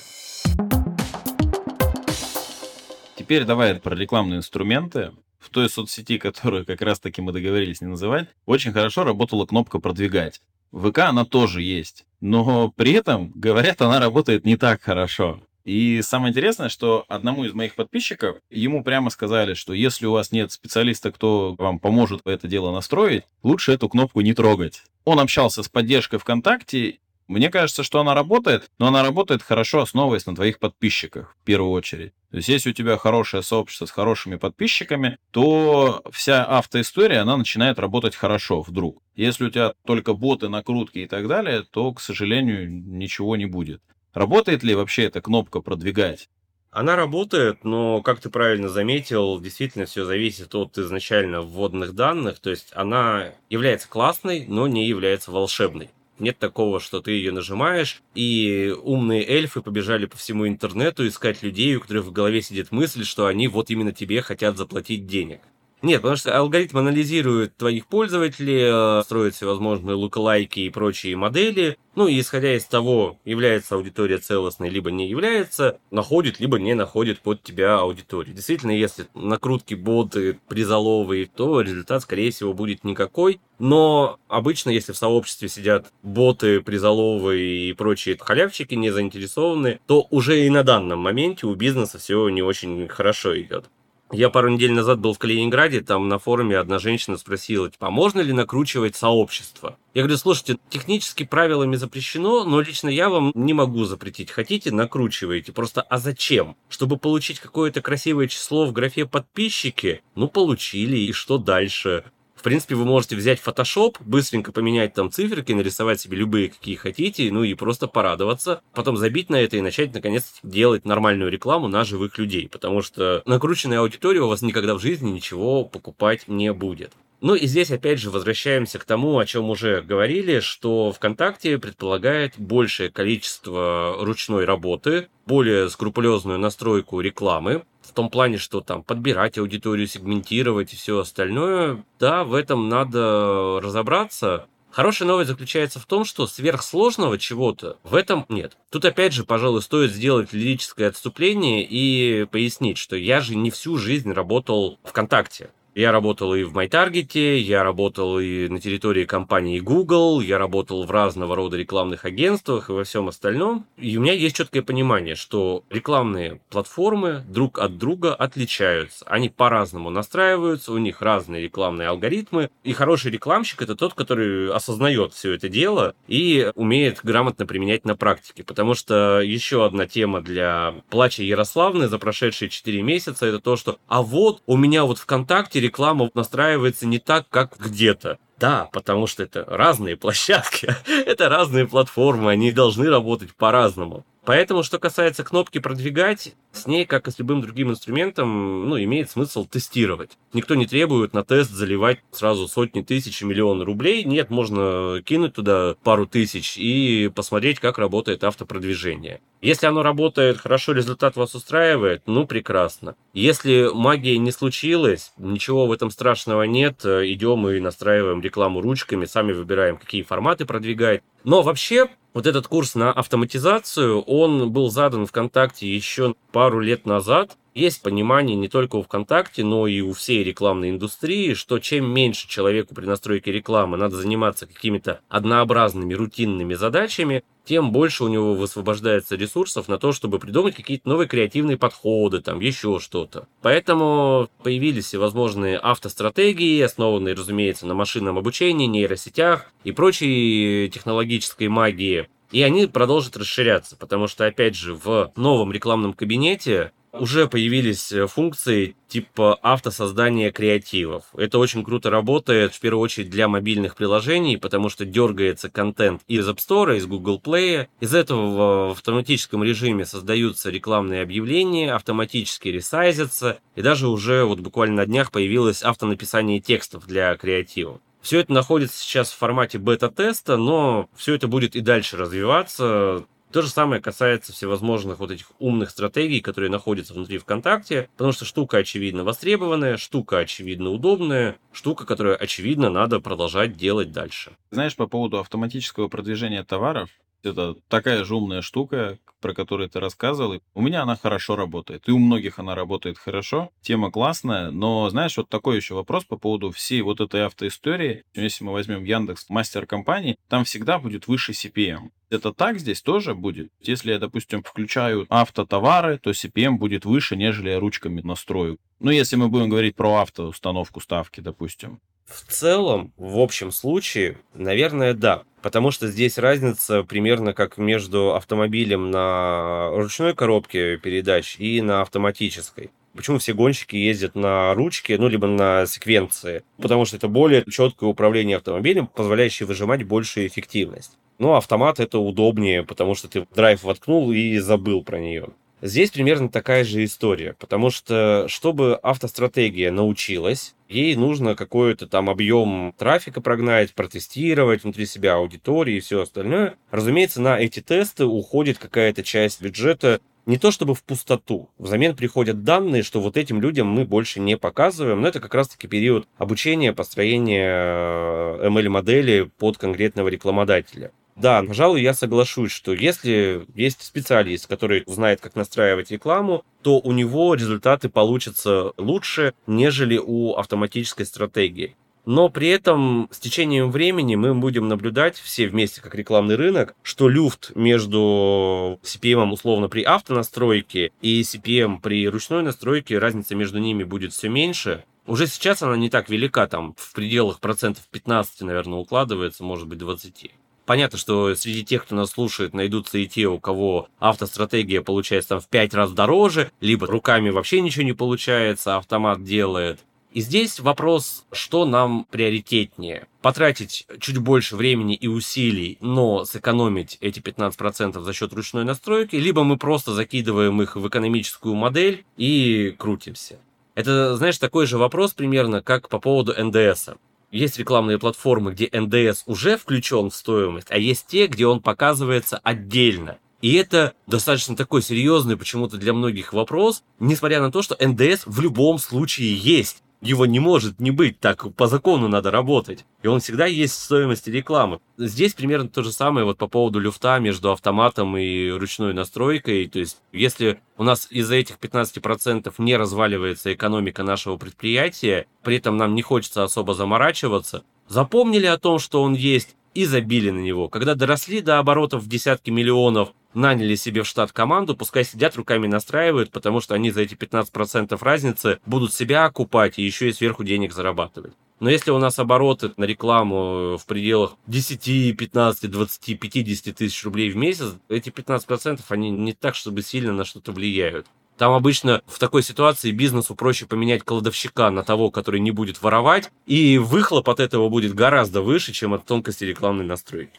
Теперь давай про рекламные инструменты. В той соцсети, которую как раз-таки мы договорились не называть, очень хорошо работала кнопка «Продвигать». В ВК она тоже есть, но при этом, говорят, она работает не так хорошо. И самое интересное, что одному из моих подписчиков, ему прямо сказали, что если у вас нет специалиста, кто вам поможет это дело настроить, лучше эту кнопку не трогать. Он общался с поддержкой ВКонтакте. Мне кажется, что она работает, но она работает хорошо, основываясь на твоих подписчиках в первую очередь. То есть, если у тебя хорошее сообщество с хорошими подписчиками, то вся автоистория, она начинает работать хорошо вдруг. Если у тебя только боты, накрутки и так далее, то, к сожалению, ничего не будет. Работает ли вообще эта кнопка «Продвигать»? Она работает, но, как ты правильно заметил, действительно все зависит от изначально вводных данных. То есть, она является классной, но не является волшебной. Нет такого, что ты ее нажимаешь, и умные эльфы побежали по всему интернету искать людей, у которых в голове сидит мысль, что они вот именно тебе хотят заплатить денег. Нет, потому что алгоритм анализирует твоих пользователей, строит всевозможные лукалайки и прочие модели, ну и исходя из того, является аудитория целостной, либо не является, находит, либо не находит под тебя аудиторию. Действительно, если накрутки, боты, призоловые, то результат, скорее всего, будет никакой. Но обычно, если в сообществе сидят боты, призоловые и прочие халявщики, не заинтересованы, то уже и на данном моменте у бизнеса все не очень хорошо идет. Я пару недель назад был в Калининграде, там на форуме одна женщина спросила, типа, а можно ли накручивать сообщество? Я говорю, слушайте, технически правилами запрещено, но лично я вам не могу запретить. Хотите, накручивайте. Просто а зачем? Чтобы получить какое-то красивое число в графе «подписчики»? Ну, получили, и что дальше? В принципе, вы можете взять Photoshop, быстренько поменять там циферки, нарисовать себе любые, какие хотите, ну и просто порадоваться. Потом забить на это и начать, наконец, делать нормальную рекламу на живых людей. Потому что накрученная аудитория у вас никогда в жизни ничего покупать не будет. Ну и здесь, опять же, возвращаемся к тому, о чем уже говорили, что ВКонтакте предполагает большее количество ручной работы, более скрупулезную настройку рекламы, в том плане, что там подбирать аудиторию, сегментировать и все остальное. Да, в этом надо разобраться. Хорошая новость заключается в том, что сверхсложного чего-то в этом нет. Тут опять же, пожалуй, стоит сделать лирическое отступление и пояснить, что я же не всю жизнь работал ВКонтакте. Я работал и в MyTarget, я работал и на территории компании Google, я работал в разного рода рекламных агентствах и во всем остальном. И у меня есть четкое понимание, что рекламные платформы друг от друга отличаются. Они по-разному настраиваются, у них разные рекламные алгоритмы. И хороший рекламщик – это тот, который осознает все это дело и умеет грамотно применять на практике. Потому что еще одна тема для плача Ярославны за прошедшие четыре месяца – это то, что «а вот у меня вот ВКонтакте реклама настраивается не так, как где-то». Да, потому что это разные площадки, это разные платформы, они должны работать по-разному. Поэтому, что касается кнопки «Продвигать», с ней, как и с любым другим инструментом, ну, имеет смысл тестировать. Никто не требует на тест заливать сразу сотни тысяч и миллионы рублей. Нет, можно кинуть туда пару тысяч и посмотреть, как работает автопродвижение. Если оно работает хорошо, результат вас устраивает, ну, прекрасно. Если магия не случилась, ничего в этом страшного нет, идем и настраиваем рекламу ручками, сами выбираем, какие форматы продвигать. Но вообще, вот этот курс на автоматизацию, он был задан ВКонтакте еще пару лет назад. Есть понимание не только у ВКонтакте, но и у всей рекламной индустрии, что чем меньше человеку при настройке рекламы надо заниматься какими-то однообразными, рутинными задачами, тем больше у него высвобождается ресурсов на то, чтобы придумать какие-то новые креативные подходы, там еще что-то. Поэтому появились всевозможные автостратегии, основанные, разумеется, на машинном обучении, нейросетях и прочей технологической магии. И они продолжат расширяться, потому что, опять же, в новом рекламном кабинете уже появились функции типа автосоздания креативов. Это очень круто работает, в первую очередь, для мобильных приложений, потому что дергается контент из App Store, из Google Play. Из этого в автоматическом режиме создаются рекламные объявления, автоматически ресайзятся, и даже уже вот буквально на днях появилось автонаписание текстов для креативов. Все это находится сейчас в формате бета-теста, но все это будет и дальше развиваться. То же самое касается всевозможных вот этих умных стратегий, которые находятся внутри ВКонтакте, потому что штука, очевидно, востребованная, штука, очевидно, удобная, штука, которую, очевидно, надо продолжать делать дальше. Знаешь, по поводу автоматического продвижения товаров, это такая же умная штука, про которую ты рассказывал. У меня она хорошо работает, и у многих она работает хорошо. Тема классная, но, знаешь, вот такой еще вопрос по поводу всей вот этой автоистории. Если мы возьмем Яндекс, мастер компании, там всегда будет выше си пи эм. Это так здесь тоже будет? Если я, допустим, включаю автотовары, то си пи эм будет выше, нежели я ручками настрою. Ну, если мы будем говорить про автоустановку ставки, допустим. В целом, в общем случае, наверное, да. Потому что здесь разница примерно как между автомобилем на ручной коробке передач и на автоматической. Почему все гонщики ездят на ручке, ну, либо на секвенции? Потому что это более четкое управление автомобилем, позволяющее выжимать большую эффективность. Но автомат это удобнее, потому что ты драйв воткнул и забыл про нее. Здесь примерно такая же история, потому что, чтобы автостратегия научилась, ей нужно какой-то там объем трафика прогнать, протестировать внутри себя аудитории и все остальное. Разумеется, на эти тесты уходит какая-то часть бюджета, не то чтобы в пустоту. Взамен приходят данные, что вот этим людям мы больше не показываем, но это как раз-таки период обучения, построения эм эл-модели под конкретного рекламодателя. Да, пожалуй, я соглашусь, что если есть специалист, который знает, как настраивать рекламу, то у него результаты получатся лучше, нежели у автоматической стратегии. Но при этом с течением времени мы будем наблюдать все вместе, как рекламный рынок, что люфт между си пи эм условно при автонастройке и си пи эм при ручной настройке, разница между ними будет все меньше. Уже сейчас она не так велика, там в пределах процентов пятнадцать, наверное, укладывается, может быть, двадцать. Понятно, что среди тех, кто нас слушает, найдутся и те, у кого автостратегия получается там в пять раз дороже, либо руками вообще ничего не получается, автомат делает. И здесь вопрос, что нам приоритетнее? Потратить чуть больше времени и усилий, но сэкономить эти пятнадцать процентов за счет ручной настройки, либо мы просто закидываем их в экономическую модель и крутимся. Это, знаешь, такой же вопрос примерно, как по поводу эн дэ эса. Есть рекламные платформы, где эн дэ эс уже включен в стоимость, а есть те, где он показывается отдельно. И это достаточно такой серьезный почему-то для многих вопрос, несмотря на то, что эн дэ эс в любом случае есть. Его не может не быть, так по закону надо работать. И он всегда есть в стоимости рекламы. Здесь примерно то же самое вот по поводу люфта между автоматом и ручной настройкой. То есть, если у нас из-за этих пятнадцати процентов не разваливается экономика нашего предприятия, при этом нам не хочется особо заморачиваться, запомнили о том, что он есть, и забили на него. Когда доросли до оборотов в десятки миллионов, наняли себе в штат команду, пускай сидят, руками настраивают, потому что они за эти пятнадцать процентов разницы будут себя окупать и еще и сверху денег зарабатывать. Но если у нас обороты на рекламу в пределах десять, пятнадцать, двадцать, пятьдесят тысяч рублей в месяц, эти пятнадцать процентов они не так, чтобы сильно на что-то влияют. Там обычно в такой ситуации бизнесу проще поменять кладовщика на того, который не будет воровать, и выхлоп от этого будет гораздо выше, чем от тонкости рекламной настройки.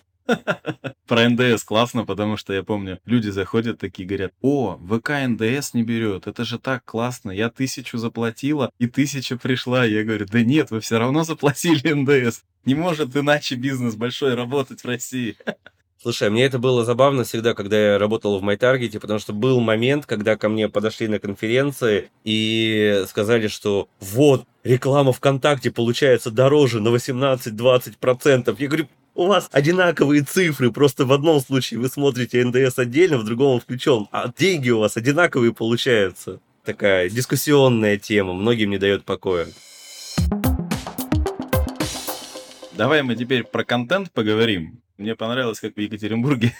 Про эн дэ эс классно, потому что я помню, люди заходят такие, говорят: о, ВК эн дэ эс не берет, это же так классно, я тысячу заплатила и тысяча пришла. Я говорю: да нет, вы все равно заплатили эн дэ эс, не может иначе бизнес большой работать в России. Слушай, мне это было забавно всегда, когда я работал в MyTarget, потому что был момент, когда ко мне подошли на конференции и сказали, что вот, реклама ВКонтакте получается дороже на восемнадцать-двадцать процентов. Я говорю: у вас одинаковые цифры, просто в одном случае вы смотрите эн дэ эс отдельно, в другом он включен, а деньги у вас одинаковые получаются. Такая дискуссионная тема, многим не дает покоя. Давай мы теперь про контент поговорим. Мне понравилось, как в Екатеринбурге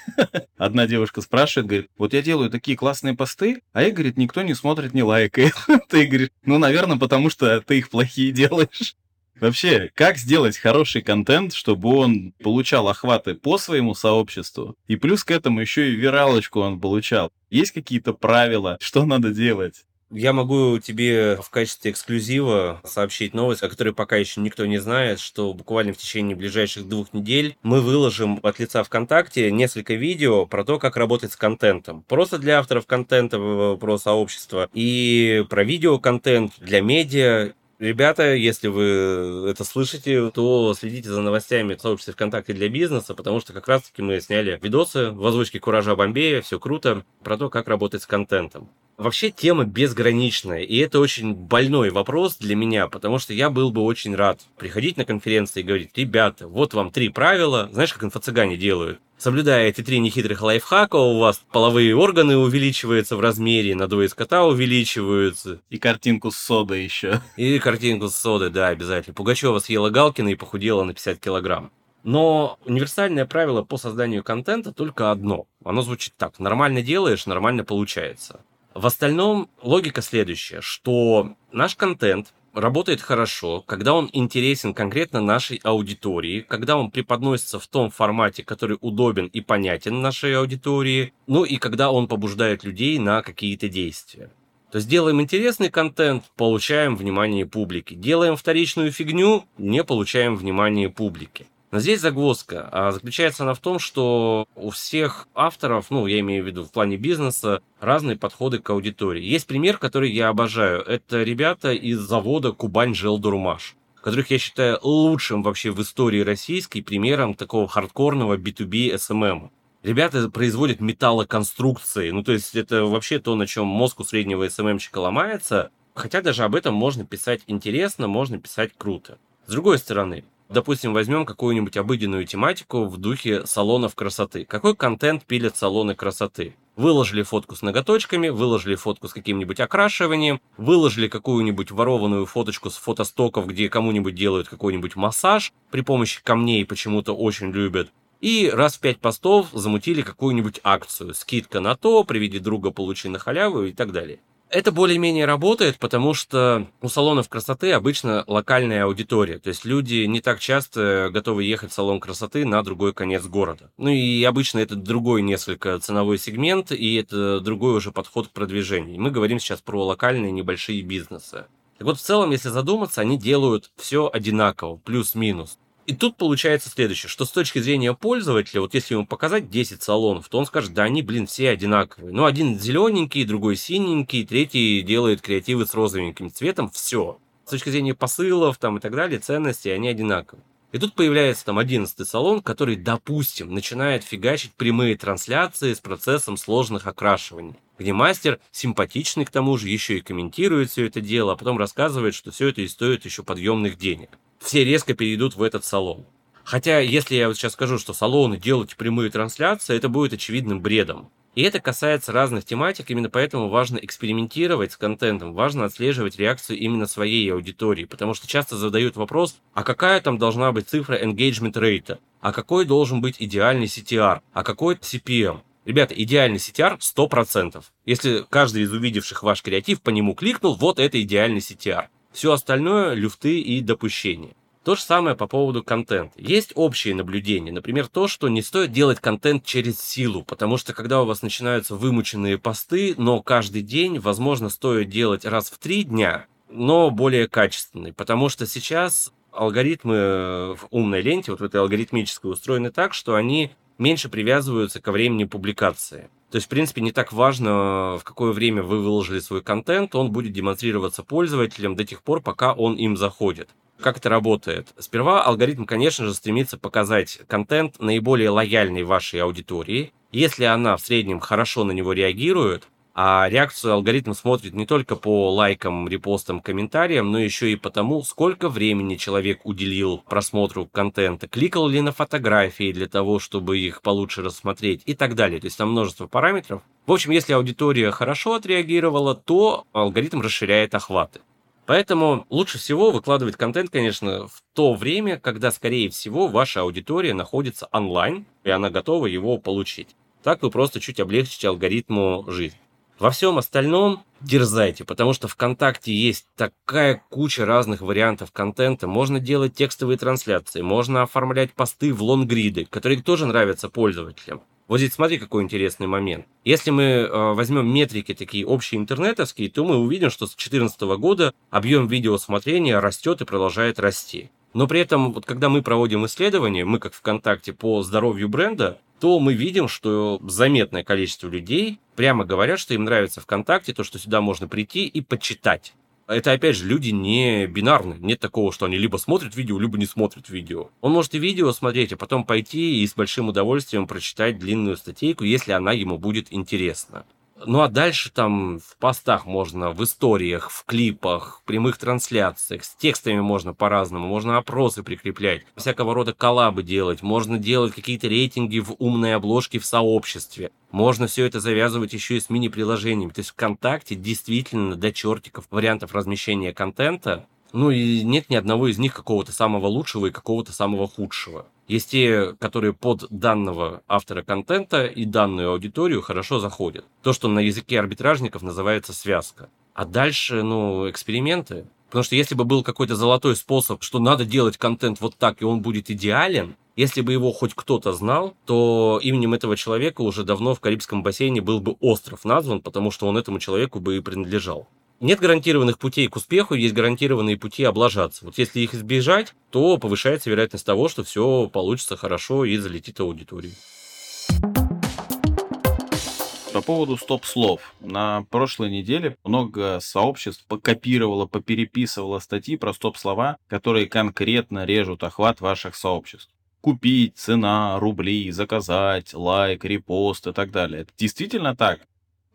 одна девушка спрашивает, говорит: вот я делаю такие классные посты, а их, говорит, никто не смотрит, не лайкает. Ты говоришь: ну, наверное, потому что ты их плохие делаешь. Вообще, как сделать хороший контент, чтобы он получал охваты по своему сообществу, и плюс к этому еще и виралочку он получал? Есть какие-то правила, что надо делать? Я могу тебе в качестве эксклюзива сообщить новость, о которой пока еще никто не знает, что буквально в течение ближайших двух недель мы выложим от лица ВКонтакте несколько видео про то, как работать с контентом. Просто для авторов контента, про сообщество, и про видеоконтент для медиа. Ребята, если вы это слышите, то следите за новостями в сообществе ВКонтакте для бизнеса, потому что как раз-таки мы сняли видосы в озвучке «Куража Бомбея», все круто, про то, как работать с контентом. Вообще тема безграничная, и это очень больной вопрос для меня, потому что я был бы очень рад приходить на конференции и говорить: ребята, вот вам три правила, знаешь, как инфо-цыгане делают. Соблюдая эти три нехитрых лайфхака, у вас половые органы увеличиваются в размере, надои скота увеличиваются. И картинку с содой еще. И картинку с содой, да, обязательно. Пугачева съела Галкина и похудела на пятьдесят килограмм. Но универсальное правило по созданию контента только одно. Оно звучит так: нормально делаешь, нормально получается. В остальном логика следующая, что наш контент работает хорошо, когда он интересен конкретно нашей аудитории, когда он преподносится в том формате, который удобен и понятен нашей аудитории, ну и когда он побуждает людей на какие-то действия. То есть делаем интересный контент, получаем внимание публики. Делаем вторичную фигню, не получаем внимание публики. Но здесь загвоздка. Заключается она в том, что у всех авторов, ну, я имею в виду в плане бизнеса, разные подходы к аудитории. Есть пример, который я обожаю. Это ребята из завода «Кубань-Желдурмаш», которых я считаю лучшим вообще в истории российской примером такого хардкорного би ту би эс эм эм. Ребята производят металлоконструкции. Ну, то есть это вообще то, на чем мозг у среднего эс эм эм-щика ломается. Хотя даже об этом можно писать интересно, можно писать круто. С другой стороны, допустим, возьмем какую-нибудь обыденную тематику в духе салонов красоты. Какой контент пилят салоны красоты? Выложили фотку с ноготочками, выложили фотку с каким-нибудь окрашиванием, выложили какую-нибудь ворованную фоточку с фотостоков, где кому-нибудь делают какой-нибудь массаж при помощи камней, почему-то очень любят. И раз в пять постов замутили какую-нибудь акцию. Скидка на то, приведи друга, получи на халяву и так далее. Это более-менее работает, потому что у салонов красоты обычно локальная аудитория. То есть люди не так часто готовы ехать в салон красоты на другой конец города. Ну и обычно это другой несколько ценовой сегмент, и это другой уже подход к продвижению. Мы говорим сейчас про локальные небольшие бизнесы. Так вот, в целом, если задуматься, они делают все одинаково, плюс-минус. И тут получается следующее, что с точки зрения пользователя, вот если ему показать десять салонов, то он скажет: да они, блин, все одинаковые. Ну, один зелененький, другой синенький, третий делает креативы с розовеньким цветом, все. С точки зрения посылов там и так далее, ценностей, они одинаковые. И тут появляется там одиннадцатый салон, который, допустим, начинает фигачить прямые трансляции с процессом сложных окрашиваний, где мастер, симпатичный к тому же, еще и комментирует все это дело, а потом рассказывает, что все это и стоит еще подъемных денег. Все резко перейдут в этот салон. Хотя, если я вот сейчас скажу, что салоны делают прямые трансляции, это будет очевидным бредом. И это касается разных тематик, именно поэтому важно экспериментировать с контентом, важно отслеживать реакцию именно своей аудитории, потому что часто задают вопрос: а какая там должна быть цифра engagement rate, а какой должен быть идеальный си ти ар, а какой си пи эм. Ребята, идеальный си ти ар сто процентов. Если каждый из увидевших ваш креатив по нему кликнул, вот это идеальный си ти ар. Все остальное – люфты и допущения. То же самое по поводу контента. Есть общие наблюдения, например, то, что не стоит делать контент через силу, потому что когда у вас начинаются вымученные посты, но каждый день, возможно, стоит делать раз в три дня, но более качественный, потому что сейчас алгоритмы в умной ленте, вот в этой алгоритмической, устроены так, что они меньше привязываются ко времени публикации. То есть, в принципе, не так важно, в какое время вы выложили свой контент, он будет демонстрироваться пользователям до тех пор, пока он им заходит. Как это работает? Сперва алгоритм, конечно же, стремится показать контент наиболее лояльной вашей аудитории. Если она в среднем хорошо на него реагирует, а реакцию алгоритм смотрит не только по лайкам, репостам, комментариям, но еще и по тому, сколько времени человек уделил просмотру контента, кликал ли на фотографии для того, чтобы их получше рассмотреть и так далее. То есть там множество параметров. В общем, если аудитория хорошо отреагировала, то алгоритм расширяет охваты. Поэтому лучше всего выкладывать контент, конечно, в то время, когда, скорее всего, ваша аудитория находится онлайн, и она готова его получить. Так вы просто чуть облегчите алгоритму жизнь. Во всем остальном дерзайте, потому что ВКонтакте есть такая куча разных вариантов контента. Можно делать текстовые трансляции, можно оформлять посты в лонгриды, которые тоже нравятся пользователям. Вот здесь смотри, какой интересный момент. Если мы э, возьмем метрики такие общие интернетовские, то мы увидим, что с две тысячи четырнадцатого года объем видеосмотрения растет и продолжает расти. Но при этом, вот когда мы проводим исследования, мы как ВКонтакте, по здоровью бренда, то мы видим, что заметное количество людей прямо говорят, что им нравится ВКонтакте, то, что сюда можно прийти и почитать. Это, опять же, люди не бинарны. Нет такого, что они либо смотрят видео, либо не смотрят видео. Он может и видео смотреть, а потом пойти и с большим удовольствием прочитать длинную статейку, если она ему будет интересна. Ну, а дальше там в постах можно, в историях, в клипах, в прямых трансляциях, с текстами можно по-разному, можно опросы прикреплять, всякого рода коллабы делать, можно делать какие-то рейтинги в умной обложке в сообществе, можно все это завязывать еще и с мини-приложениями. То есть ВКонтакте действительно до чертиков вариантов размещения контента, ну и нет ни одного из них какого-то самого лучшего и какого-то самого худшего. Есть те, которые под данного автора контента и данную аудиторию хорошо заходят. То, что на языке арбитражников называется связка. А дальше, ну, эксперименты. Потому что если бы был какой-то золотой способ, что надо делать контент вот так, и он будет идеален, если бы его хоть кто-то знал, то именем этого человека уже давно в Карибском бассейне был бы остров назван, потому что он этому человеку бы и принадлежал. Нет гарантированных путей к успеху, есть гарантированные пути облажаться. Вот если их избежать, то повышается вероятность того, что все получится хорошо и залетит аудитории. По поводу стоп-слов. На прошлой неделе много сообществ покопировало, попереписывало статьи про стоп-слова, которые конкретно режут охват ваших сообществ. Купить, цена, рубли, заказать, лайк, репост и так далее. Это действительно так?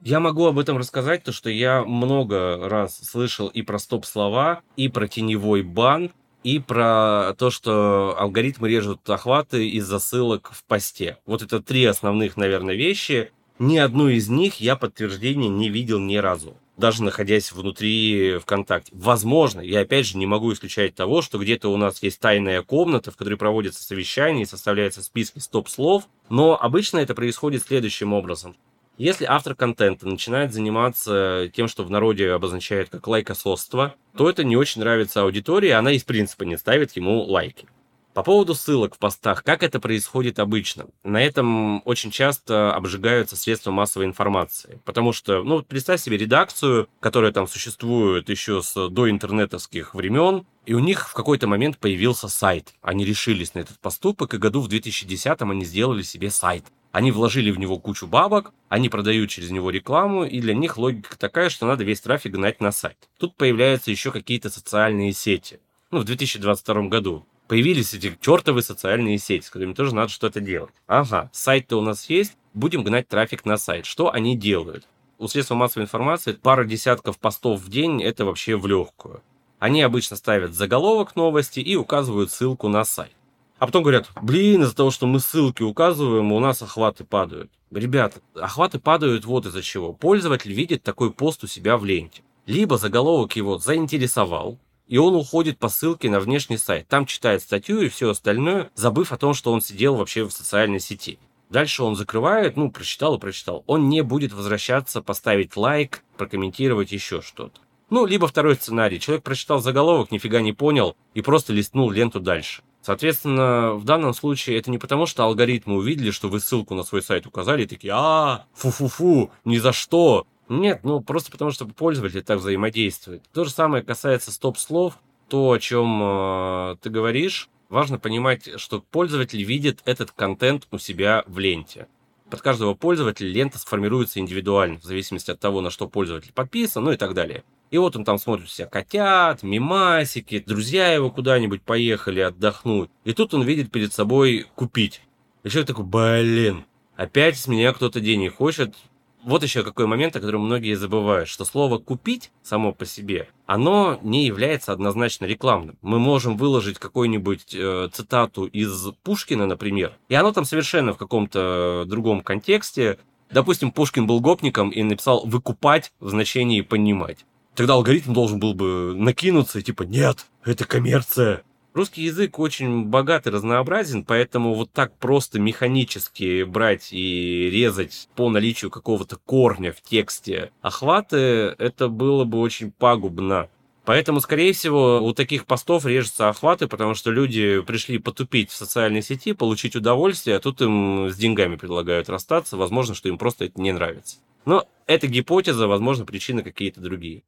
Я могу об этом рассказать, то что я много раз слышал и про стоп-слова, и про теневой бан, и про то, что алгоритмы режут охваты из-за ссылок в посте. Вот это три основных, наверное, вещи. Ни одну из них я подтверждения не видел ни разу, даже находясь внутри ВКонтакте. Возможно, я опять же не могу исключать того, что где-то у нас есть тайная комната, в которой проводятся совещания и составляются списки стоп-слов, но обычно это происходит следующим образом. Если автор контента начинает заниматься тем, что в народе обозначают как лайкосоство, то это не очень нравится аудитории, она из принципа не ставит ему лайки. По поводу ссылок в постах, как это происходит обычно? На этом очень часто обжигаются средства массовой информации. Потому что, ну, представь себе редакцию, которая там существует еще с доинтернетовских времен, и у них в какой-то момент появился сайт. Они решились на этот поступок, и году в две тысячи десятом они сделали себе сайт. Они вложили в него кучу бабок, они продают через него рекламу, и для них логика такая, что надо весь трафик гнать на сайт. Тут появляются еще какие-то социальные сети. Ну, в две тысячи двадцать втором году появились эти чертовы социальные сети, с которыми тоже надо что-то делать. Ага, сайт-то у нас есть, будем гнать трафик на сайт. Что они делают? У средств массовой информации пара десятков постов в день – это вообще в легкую. Они обычно ставят заголовок новости и указывают ссылку на сайт. А потом говорят, блин, из-за того, что мы ссылки указываем, у нас охваты падают. Ребята, охваты падают вот из-за чего. Пользователь видит такой пост у себя в ленте. Либо заголовок его заинтересовал, и он уходит по ссылке на внешний сайт. Там читает статью и все остальное, забыв о том, что он сидел вообще в социальной сети. Дальше он закрывает, ну, прочитал и прочитал. Он не будет возвращаться, поставить лайк, прокомментировать еще что-то. Ну, либо второй сценарий. Человек прочитал заголовок, нифига не понял и просто листнул ленту дальше. Соответственно, в данном случае это не потому, что алгоритмы увидели, что вы ссылку на свой сайт указали, и такие, а, фу-фу-фу, ни за что. Нет, ну просто потому, что пользователь так взаимодействует. То же самое касается стоп-слов, то, о чем э, ты говоришь. Важно понимать, что пользователь видит этот контент у себя в ленте. Под каждого пользователя лента сформируется индивидуально, в зависимости от того, на что пользователь подписан, ну и так далее. И вот он там смотрит у себя котят, мемасики, друзья его куда-нибудь поехали отдохнуть. И тут он видит перед собой купить. И человек такой, блин, опять с меня кто-то денег хочет. Вот еще какой момент, о котором многие забывают, что слово «купить» само по себе, оно не является однозначно рекламным. Мы можем выложить какую-нибудь э, цитату из Пушкина, например, и оно там совершенно в каком-то другом контексте. Допустим, Пушкин был гопником и написал «выкупать» в значении «понимать». Тогда алгоритм должен был бы накинуться, типа, нет, это коммерция. Русский язык очень богат и разнообразен, поэтому вот так просто механически брать и резать по наличию какого-то корня в тексте охваты, это было бы очень пагубно. Поэтому, скорее всего, у таких постов режутся охваты, потому что люди пришли потупить в социальной сети, получить удовольствие, а тут им с деньгами предлагают расстаться, возможно, что им просто это не нравится. Но эта гипотеза, возможно, причины какие-то другие.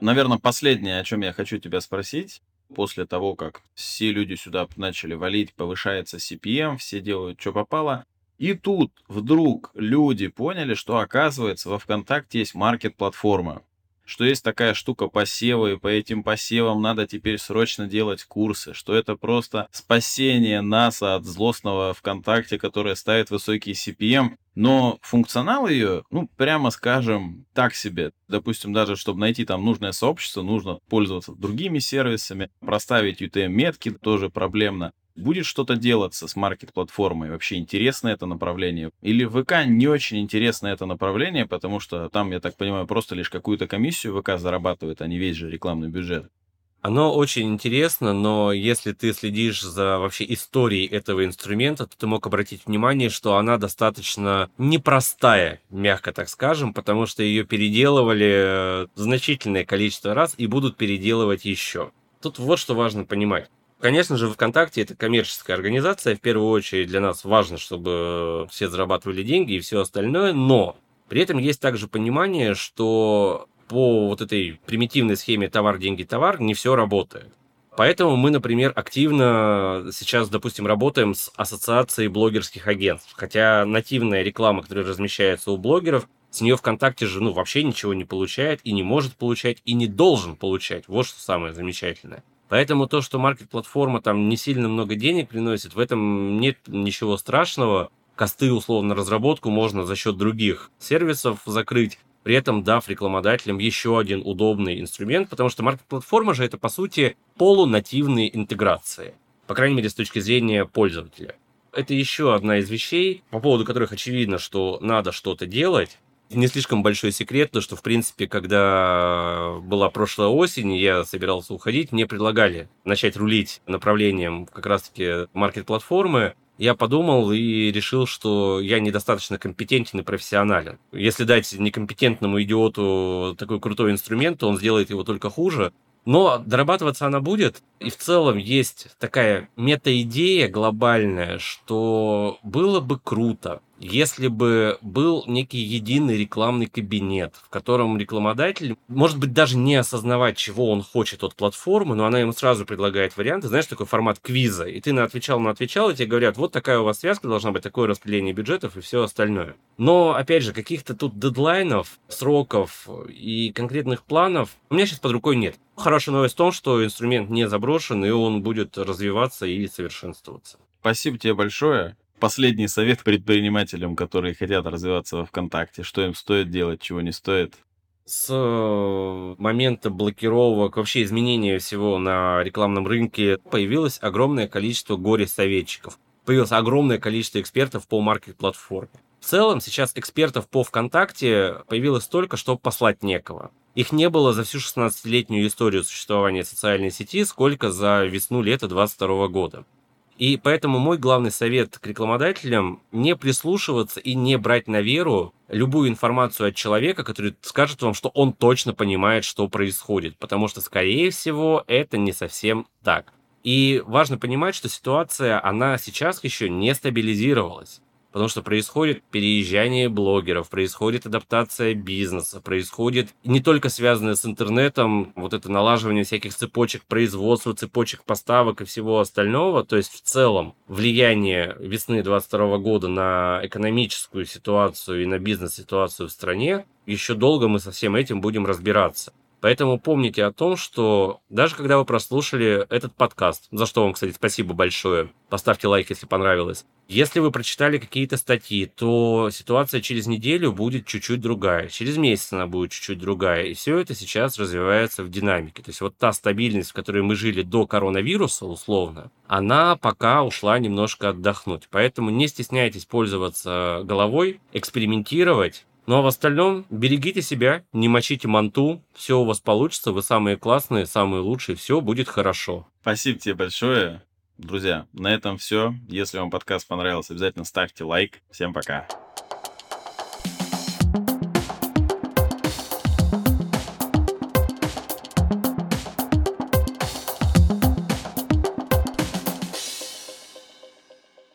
Наверное, последнее, о чем я хочу тебя спросить. После того, как все люди сюда начали валить, повышается си пи эм, все делают, что попало. И тут вдруг люди поняли, что, оказывается, во ВКонтакте есть маркет-платформа. что есть такая штука посевы, и по этим посевам надо теперь срочно делать курсы, что это просто спасение нас от злостного ВКонтакте, которое ставит высокие си пи эм. Но функционал ее, ну, прямо скажем, так себе. Допустим, даже чтобы найти там нужное сообщество, нужно пользоваться другими сервисами, проставить ю ти эм-метки, тоже проблемно. Будет что-то делаться с маркет-платформой? Вообще интересно это направление? Или ВК не очень интересно это направление, потому что там, я так понимаю, просто лишь какую-то комиссию ВК зарабатывает, а не весь же рекламный бюджет? Оно очень интересно, но если ты следишь за вообще историей этого инструмента, то ты мог обратить внимание, что она достаточно непростая, мягко так скажем, потому что ее переделывали значительное количество раз и будут переделывать еще. Тут вот что важно понимать. Конечно же, ВКонтакте это коммерческая организация, в первую очередь для нас важно, чтобы все зарабатывали деньги и все остальное, но при этом есть также понимание, что по вот этой примитивной схеме товар, деньги, товар не все работает. Поэтому мы, например, активно сейчас, допустим, работаем с ассоциацией блогерских агентств, хотя нативная реклама, которая размещается у блогеров, с нее ВКонтакте же ну, вообще ничего не получает и не может получать и не должен получать, вот что самое замечательное. Поэтому то, что маркет-платформа там не сильно много денег приносит, в этом нет ничего страшного. Косты, условно, разработку можно за счет других сервисов закрыть, при этом дав рекламодателям еще один удобный инструмент, потому что маркет-платформа же это, по сути, полунативные интеграции, по крайней мере, с точки зрения пользователя. Это еще одна из вещей, по поводу которых очевидно, что надо что-то делать. Не слишком большой секрет, то что, в принципе, когда была прошлая осень, я собирался уходить, мне предлагали начать рулить направлением как раз-таки маркет-платформы. Я подумал и решил, что я недостаточно компетентен и профессионален. Если дать некомпетентному идиоту такой крутой инструмент, то он сделает его только хуже. Но дорабатываться она будет. И в целом есть такая мета-идея глобальная, что было бы круто, если бы был некий единый рекламный кабинет, в котором рекламодатель, может быть, даже не осознавать, чего он хочет от платформы, но она ему сразу предлагает варианты, знаешь, такой формат квиза, и ты наотвечал, наотвечал, и тебе говорят, вот такая у вас связка должна быть, такое распределение бюджетов и все остальное. Но, опять же, каких-то тут дедлайнов, сроков и конкретных планов у меня сейчас под рукой нет. Хорошая новость в том, что инструмент не заброшен, и он будет развиваться и совершенствоваться. Спасибо тебе большое. Последний совет предпринимателям, которые хотят развиваться во ВКонтакте. Что им стоит делать, чего не стоит? С момента блокировок, вообще изменения всего на рекламном рынке, появилось огромное количество горе-советчиков. Появилось огромное количество экспертов по маркет-платформе. В целом сейчас экспертов по ВКонтакте появилось столько, что послать некого. Их не было за всю шестнадцатилетнюю историю существования социальной сети, сколько за весну-лето двадцать второго года. И поэтому мой главный совет к рекламодателям – не прислушиваться и не брать на веру любую информацию от человека, который скажет вам, что он точно понимает, что происходит, потому что, скорее всего, это не совсем так. И важно понимать, что ситуация, она сейчас еще не стабилизировалась. Потому что происходит переезжание блогеров, происходит адаптация бизнеса, происходит не только связанное с интернетом, вот это налаживание всяких цепочек производства, цепочек поставок и всего остального. То есть в целом влияние весны двадцать второго года на экономическую ситуацию и на бизнес-ситуацию в стране, еще долго мы со всем этим будем разбираться. Поэтому помните о том, что даже когда вы прослушали этот подкаст, за что вам, кстати, спасибо большое, поставьте лайк, если понравилось. Если вы прочитали какие-то статьи, то ситуация через неделю будет чуть-чуть другая, через месяц она будет чуть-чуть другая, и все это сейчас развивается в динамике. То есть вот та стабильность, в которой мы жили до коронавируса, условно, она пока ушла немножко отдохнуть. Поэтому не стесняйтесь пользоваться головой, экспериментировать. Ну а в остальном берегите себя, не мочите манту, все у вас получится, вы самые классные, самые лучшие, все будет хорошо. Спасибо тебе большое. Друзья, на этом все. Если вам подкаст понравился, обязательно ставьте лайк. Всем пока.